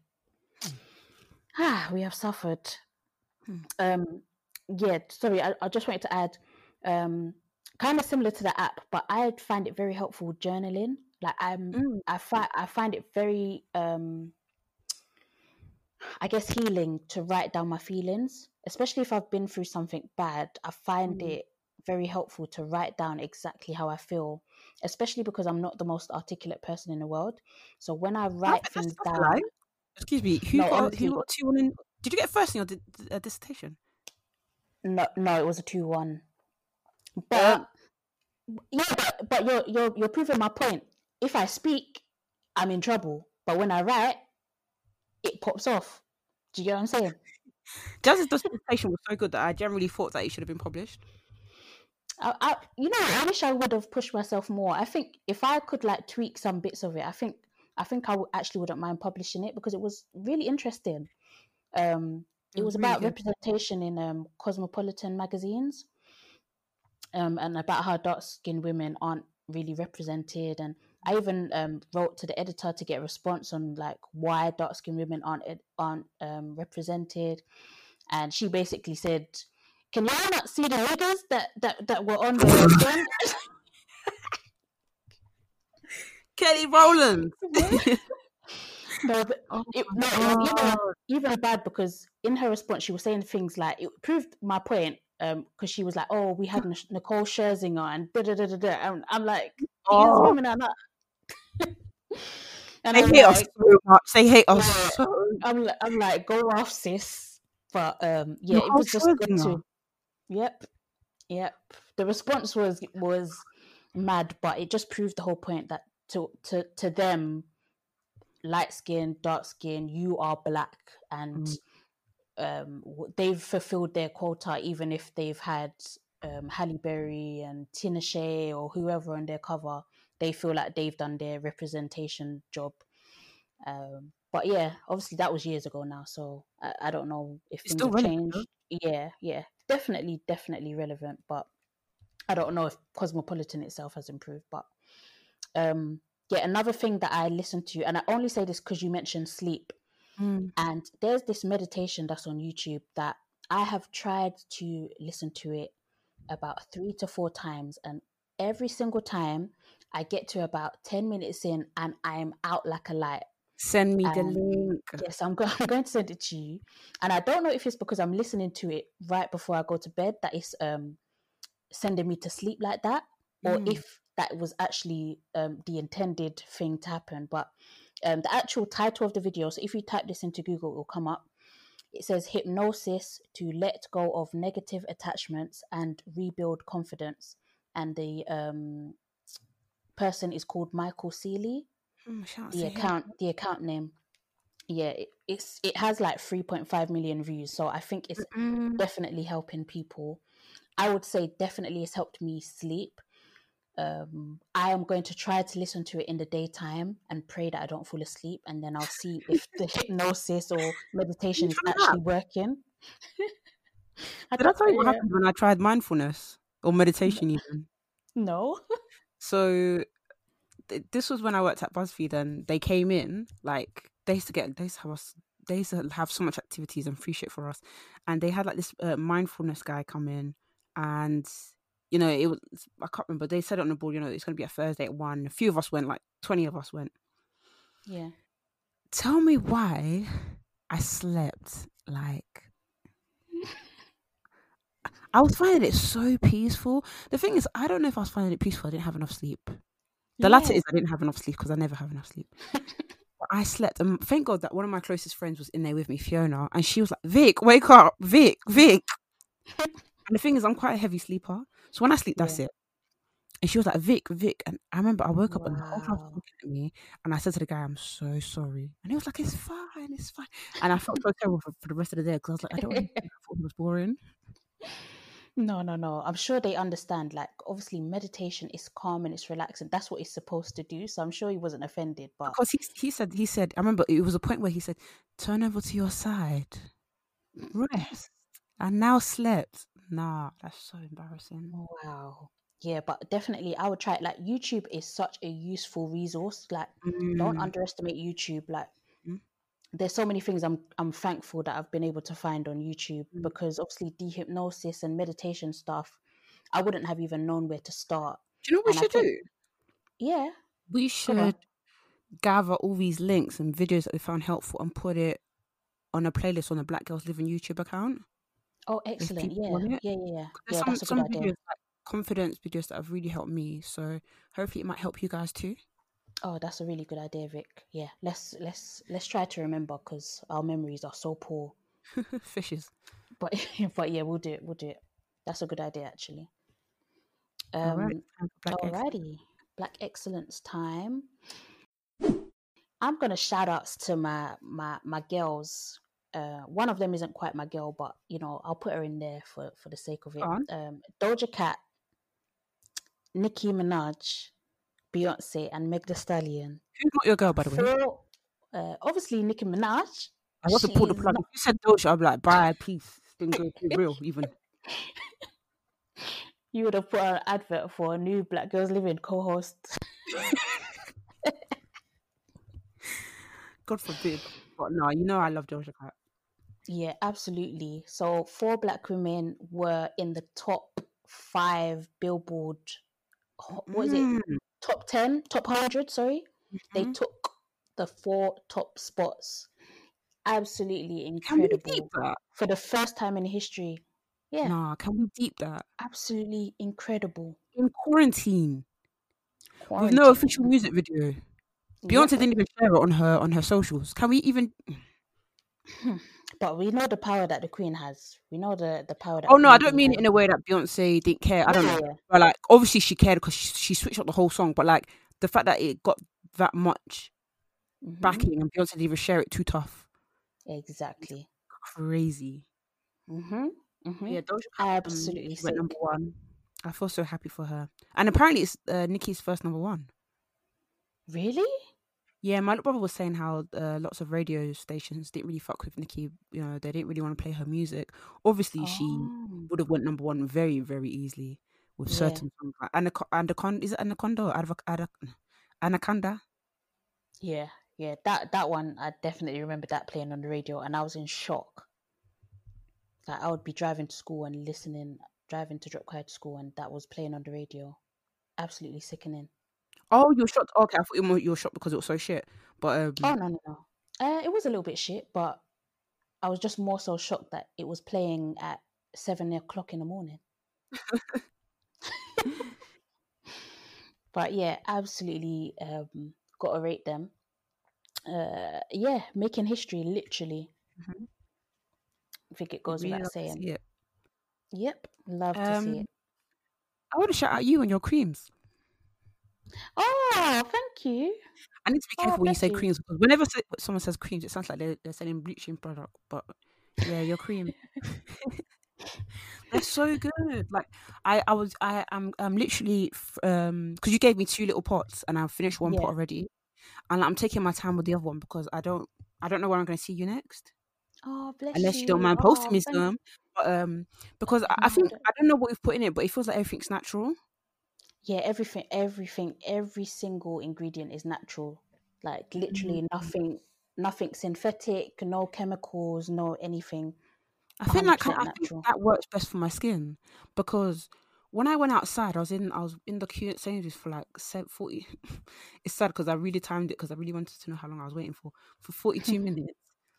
Mm. Ah, we have suffered. Mm. Um, yeah. Sorry, I, I just wanted to add. Um, kind of similar to the app, but I find it very helpful journaling. Like I'm, mm. I find I find it very, um, I guess, healing to write down my feelings, especially if I've been through something bad. I find mm. it very helpful to write down exactly how I feel, especially because I'm not the most articulate person in the world. So when I write that's, things that's down, excuse me, who no, got honestly, who got two one? In, did you get first in your di- uh, dissertation? No, no, it was a two one. But yeah, but, but you're you're you're proving my point. If I speak, I'm in trouble. But when I write, it pops off. Do you get what I'm saying? Jazz's dissertation was so good that I generally thought that it should have been published. I, I, you know, I wish I would have pushed myself more. I think if I could like tweak some bits of it, I think I think I would, actually wouldn't mind publishing it, because it was really interesting. Um, it was really about good. representation in um, Cosmopolitan magazines. Um, and about how dark-skinned women aren't really represented. And I even um, wrote to the editor to get a response on like why dark-skinned women aren't ed- aren't um, represented. And she basically said, "Can y'all not see the niggas that, that, that were on the Kelly Rowland?" No, but it, no, it was even, even bad, because in her response she was saying things like, it proved my point. Um, because she was like, "Oh, we had N- Nicole Scherzinger and da da da da da," and I'm like, "These oh. women are not." And they I'm hate like, us so much. They hate us. Like, so... I'm, like, I'm like, go off, sis. But um, yeah, Nicole it was just Scherzinger. Good to. Yep, yep. The response was was mad, but it just proved the whole point that to to to them, light skin, dark skin, you are black, and. Mm. Um, they've fulfilled their quota, even if they've had um, Halle Berry and Tina Shey or whoever on their cover. They feel like they've done their representation job. Um, but yeah, obviously that was years ago now, so I, I don't know if it's things have changed. Though. Yeah, yeah, definitely, definitely relevant. But I don't know if Cosmopolitan itself has improved. But um, yeah, another thing that I listened to, and I only say this because you mentioned sleep. Mm. And there's this meditation that's on YouTube that I have tried to listen to it about three to four times, and every single time I get to about ten minutes in and I'm out like a light. Send me and the link. Yes, I'm, go- I'm going to send it to you. And I don't know if it's because I'm listening to it right before I go to bed that it's um, sending me to sleep like that, or mm. if that was actually um, the intended thing to happen. But Um, the actual title of the video, so if you type this into Google, it will come up. It says, "Hypnosis to let go of negative attachments and rebuild confidence." And the um, person is called Michael Seeley. Mm, the account, it. the account name. Yeah, it, it's it has like three point five million views, so I think it's Mm-mm. definitely helping people. I would say definitely it's helped me sleep. Um, I am going to try to listen to it in the daytime and pray that I don't fall asleep, and then I'll see if the hypnosis or meditation is actually that? working. I Did I tell you what happened when I tried mindfulness or meditation even? No. So th- this was when I worked at BuzzFeed, and they came in, like they used to get they used to have us they used to have so much activities and free shit for us, and they had like this uh, mindfulness guy come in, and you know, it was, I can't remember. They said it on the board, you know, it's going to be a Thursday at one. A few of us went, like twenty of us went. Yeah. Tell me why I slept like... I was finding it so peaceful. The thing is, I don't know if I was finding it peaceful. I didn't have enough sleep. The yeah. latter is I didn't have enough sleep, because I never have enough sleep. But I slept. And thank God that one of my closest friends was in there with me, Fiona. And she was like, "Vic, wake up. Vic, Vic." And the thing is, I'm quite a heavy sleeper. So when I sleep, that's yeah. it. And she was like, "Vic, Vic." And I remember I woke up wow. and the whole class was looking at me. And I said to the guy, "I'm so sorry." And he was like, "It's fine, it's fine." And I felt so terrible for, for the rest of the day, because I was like, I don't want to think I thought it was boring. No, no, no. I'm sure they understand. Like, obviously, meditation is calm and it's relaxing. That's what it's supposed to do. So I'm sure he wasn't offended. But because he, he said, he said, I remember it was a point where he said, "Turn over to your side, rest." I now slept. Nah, that's so embarrassing. Wow. Yeah, but definitely I would try it. Like, YouTube is such a useful resource. Like, mm. don't underestimate YouTube. Like, mm. there's so many things I'm I'm thankful that I've been able to find on YouTube, mm. because obviously dehypnosis and meditation stuff, I wouldn't have even known where to start. Do you know what and we should think, do? Yeah. We should gather all these links and videos that we found helpful and put it on a playlist on the Black Girls Living YouTube account. Oh, excellent. Yeah. yeah, yeah, yeah. There's yeah, some, that's a some good videos idea. Like confidence videos that have really helped me. So hopefully it might help you guys too. Oh, that's a really good idea, Vic. Yeah, let's let's let's try to remember because our memories are so poor. Fishes. But but yeah, we'll do it. We'll do it. That's a good idea, actually. Um, right. Black alrighty, excellence. Black excellence time. I'm gonna shout outs to my my my girls. Uh, one of them isn't quite my girl, but you know, I'll put her in there for, for the sake of it. Uh-huh. Um, Doja Cat, Nicki Minaj, Beyonce, and Meg Thee Stallion. Who's not your girl, by the way? So, uh, obviously, Nicki Minaj. I want to pull the plug. Not... If you said Doja, I'm like, bye, peace. Didn't go too real, even. You would have put out an advert for a new Black Girls Living co-host. God forbid. But no, you know I love Doja Cat. Yeah, absolutely. So four Black women were in the top five Billboard. What is mm. it? Top ten, top hundred. Sorry, mm-hmm. They took the four top spots. Absolutely incredible. Can we deep that? For the first time in history. Yeah. Nah, can we deep that? Absolutely incredible. In quarantine, quarantine. With no official music video. Beyonce yeah. didn't even share it on her on her socials. Can we even? But we know the power that the Queen has. We know the, the power that. Oh no, I don't mean has. It in a way that Beyonce didn't care. I don't yeah. know. But like, obviously she cared because she, she switched up the whole song. But like, the fact that it got that much mm-hmm. backing and Beyonce didn't even share it, too tough. Exactly. It's crazy. Mhm. Mm-hmm. Yeah, Doja absolutely went number one. I feel so happy for her. And apparently, it's uh, Nicki's first number one. Really? Yeah, my little brother was saying how uh, lots of radio stations didn't really fuck with Nicki. You know, they didn't really want to play her music. Obviously, oh. she would have went number one very, very easily with yeah. certain songs. Anac- Anaconda, is it Anaconda? Or Advoc- Adac- Anaconda? Yeah, yeah. That that one, I definitely remember that playing on the radio and I was in shock. Like, I would be driving to school and listening, driving to drop car to school and that was playing on the radio. Absolutely sickening. Oh, you were shocked. Okay, I thought you were shocked because it was so shit. But um... oh no, no, no. Uh, it was a little bit shit, but I was just more so shocked that it was playing at seven o'clock in the morning. But yeah, absolutely um, got to rate them. Uh, yeah, making history literally. Mm-hmm. I think it goes we without saying. It. Yep, love um, to see it. I want to shout out you and your creams. Oh, thank you. I need to be careful oh, when you say you. creams because whenever someone says creams, it sounds like they're, they're selling bleaching product. But yeah, your cream, they're so good. Like I, I was, I am, I'm, I'm literally um because you gave me two little pots and I've finished one yeah. pot already, and I'm taking my time with the other one because I don't, I don't know where I'm going to see you next. Oh, bless Unless you. you don't mind posting oh, me some, but um because I, I think I don't know what we've put in it, but it feels like everything's natural. Yeah, everything, everything, every single ingredient is natural. Like literally mm-hmm. nothing, nothing synthetic, no chemicals, no anything. I feel like I, I think that works best for my skin because when I went outside, I was in, I was in the queue at Sainsbury's for like forty. It's sad because I really timed it because I really wanted to know how long I was waiting for for forty-two minutes.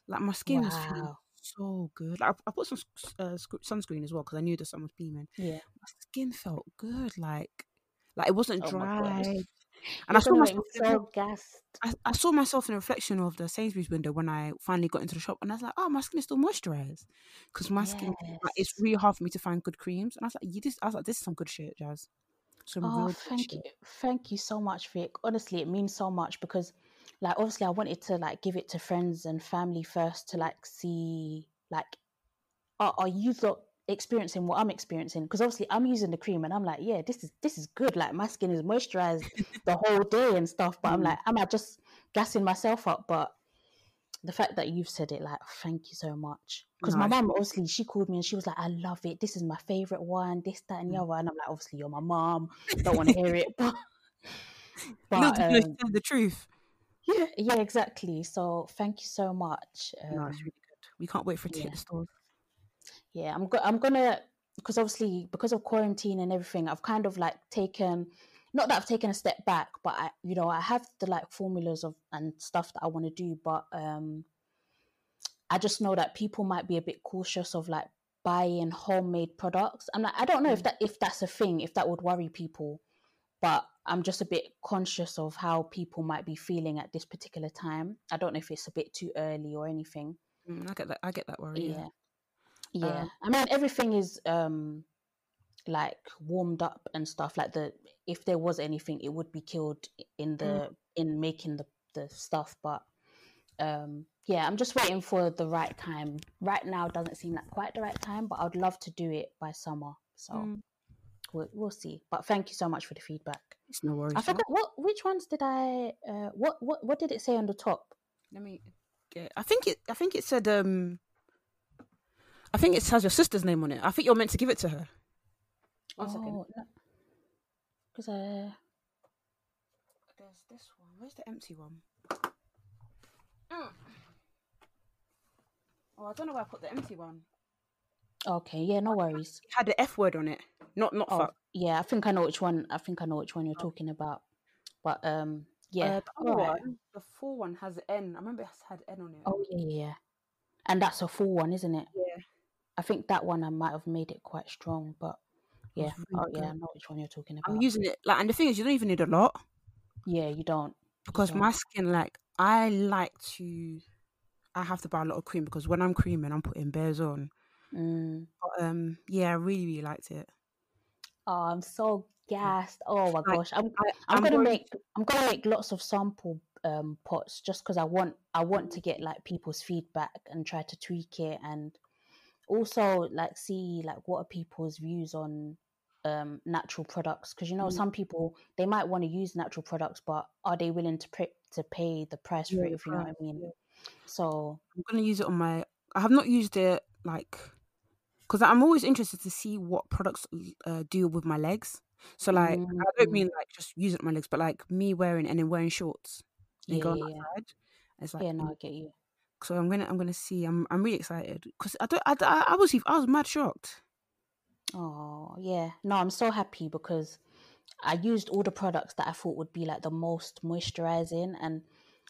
Like my skin wow. was feeling so good. Like I, I put some uh, sunscreen as well because I knew the sun was beaming. Yeah, my skin felt good. Like. Like it wasn't oh dry, and I saw, myself so in, I, I saw myself in a reflection of the Sainsbury's window when I finally got into the shop, and I was like, "Oh, my skin is still moisturized," because my yes. skin like, it's really hard for me to find good creams. And I was like, "You this?" I was like, "This is some good shit, Jazz." Some oh, real thank shit. you, thank you so much, Vic. Honestly, it means so much because, like, obviously, I wanted to like give it to friends and family first to like see like, are, are you the experiencing what I'm experiencing, because obviously I'm using the cream and I'm like, yeah, this is this is good, like my skin is moisturized the whole day and stuff, but mm. I'm like, am I just gassing myself up? But the fact that you've said it, like, thank you so much, because no, my mum obviously, she called me and she was like, I love it, this is my favorite one, this, that and the other, and I'm like, obviously you're my mum, don't want to hear it, but, but no, um, the truth. Yeah, yeah, exactly. So thank you so much. Um, no, it's really good. We can't wait for it to hit the stores. Yeah, I'm go- I'm gonna, because obviously because of quarantine and everything, I've kind of like taken, not that I've taken a step back, but I, you know, I have the like formulas of and stuff that I want to do, but um, I just know that people might be a bit cautious of like buying homemade products. I'm like, I don't know if that if that's a thing, if that would worry people, but I'm just a bit conscious of how people might be feeling at this particular time. I don't know if it's a bit too early or anything. Mm, I get that. I get that worry. Yeah. Yeah. Um, I mean, everything is um, like warmed up and stuff. Like the, if there was anything, it would be killed in the, mm. in making the, the stuff. But um, yeah, I'm just waiting for the right time. Right now doesn't seem like quite the right time, but I'd love to do it by summer. So. Mm. We'll, we'll see, but thank you so much for the feedback. It's no worries. I forgot what which ones did I uh, what what what did it say on the top? Let me get. I think it. I think it said. Um, I think it has your sister's name on it. I think you're meant to give it to her. One oh, second. Because no. uh, there's this one. Where's the empty one? Mm. Oh, I don't know where I put the empty one. Okay, yeah, no worries. It had the F word on it. Not not oh, fuck. Yeah, I think I know which one I think I know which one you're oh. talking about. But um yeah. Uh, the, other right. one, the full one has N. I remember it had N on it. Oh yeah, yeah. And that's a full one, isn't it? Yeah. I think that one I might have made it quite strong, but yeah. Really oh good. Yeah, I know which one you're talking about. I'm using it like, and the thing is, you don't even need a lot. Yeah, you don't. Because you don't. My skin, like I like to I have to buy a lot of cream, because when I'm creaming I'm putting bears on. Mm. But um yeah, I really, really liked it. Oh, I'm so gassed. Oh my gosh. I'm I, I'm, I'm gonna worried. make I'm gonna make lots of sample um pots, just because I want I want to get like people's feedback and try to tweak it, and also like see like what are people's views on um natural products, because you know, mm. some people, they might want to use natural products, but are they willing to pay to pay the price for yeah, it, if you know what I mean? Yeah. So I'm gonna use it on my I have not used it like because I'm always interested to see what products uh, do with my legs. So, like, mm. I don't mean, like, just using my legs, but, like, me wearing and then wearing shorts and yeah, going yeah, outside. It's like... Yeah, no, I get you. So, I'm going to I'm gonna see. I'm I'm really excited. Because I, I, I, I, was, I was mad shocked. Oh, yeah. No, I'm so happy, because I used all the products that I thought would be, like, the most moisturising. And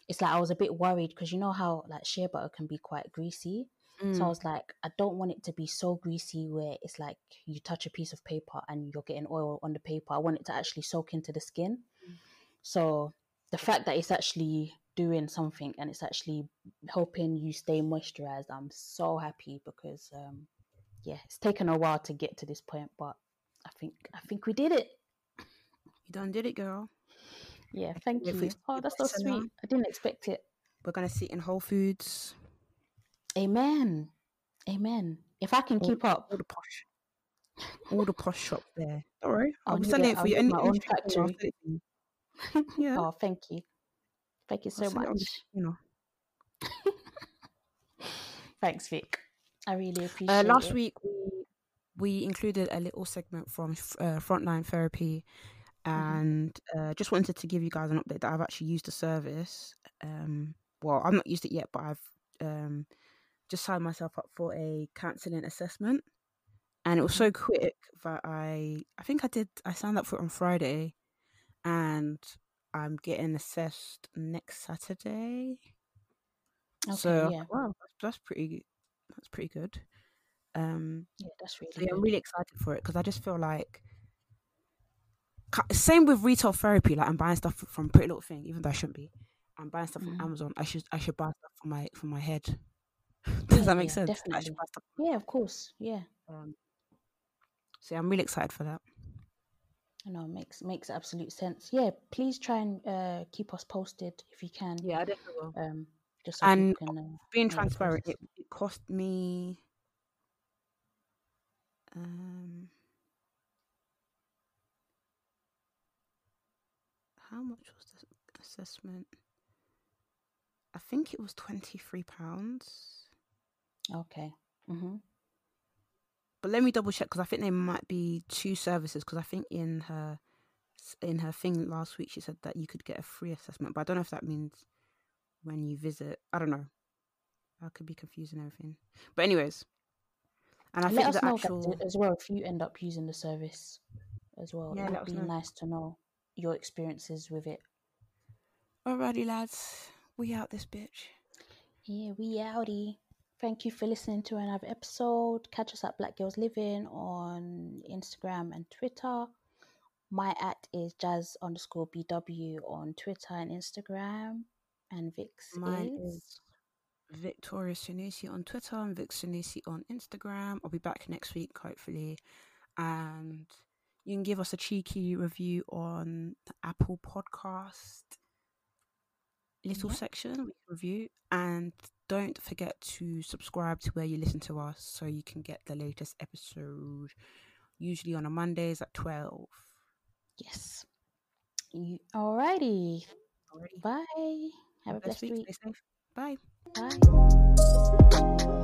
it's like I was a bit worried, because you know how, like, shea butter can be quite greasy. Mm. So I was like, I don't want it to be so greasy where it's like you touch a piece of paper and you're getting oil on the paper. I want it to actually soak into the skin. Mm. So the fact that it's actually doing something and it's actually helping you stay moisturized, I'm so happy, because um, yeah, it's taken a while to get to this point, but I think I think we did it. You done did it, girl. Yeah, thank you. Oh, that's so sweet. I didn't expect it. We're gonna see it in Whole Foods. Amen, amen. If I can all, keep up, all the posh, all the posh shop there. All right, I'll, I'll send it, it for I'll you. Any, my own factory. Yeah. Oh, thank you, thank you so I'll much. The, you know. Thanks, Vic. I really appreciate. Uh, last it. week we we included a little segment from uh, Frontline Therapy, and mm-hmm. uh, just wanted to give you guys an update that I've actually used the service. Um, well, I've not used it yet, but I've. Um, just signed myself up for a counselling assessment, and it was so quick that I I think I did I signed up for it on Friday, and I'm getting assessed next Saturday. Okay, so yeah. Wow, that's pretty that's pretty good. Um, yeah, that's really. So yeah, I'm really excited for it, because I just feel like same with retail therapy. Like I'm buying stuff from Pretty Little Thing, even though I shouldn't be. I'm buying stuff mm-hmm. from Amazon. I should I should buy stuff for my for my head. Does yeah, that make yeah, sense? Definitely. Yeah, of course. Yeah. Um, so I'm really excited for that. I know, it makes makes absolute sense. Yeah, please try and uh, keep us posted if you can. Yeah, I definitely will. Um, just so and can, uh, being transparent, it, it cost me Um, how much was the assessment? I think it was twenty-three pounds. Okay. Mm-hmm. But let me double check, because I think there might be two services, because I think in her in her thing last week she said that you could get a free assessment, but I don't know if that means when you visit. I don't know. I could be confusing everything. But anyways, and I let think us the know actual... as well if you end up using the service as well. Yeah, it'd be know. nice to know your experiences with it. Alrighty, lads, we out this bitch. Yeah, we outie. Thank you for listening to another episode. Catch us at Black Girls Living on Instagram and Twitter. My at is jazz underscore bw on Twitter and Instagram. And Vix Mine is, is Victoria Sunusi on Twitter and Vix Sunusi on Instagram. I'll be back next week, hopefully. And you can give us a cheeky review on the Apple Podcast little yeah. section. We can review. And don't forget to subscribe to where you listen to us so you can get the latest episode, usually on a Mondays at twelve. Yes. Alrighty. Alrighty. Bye. Have a blessed week. week. Bye. Bye.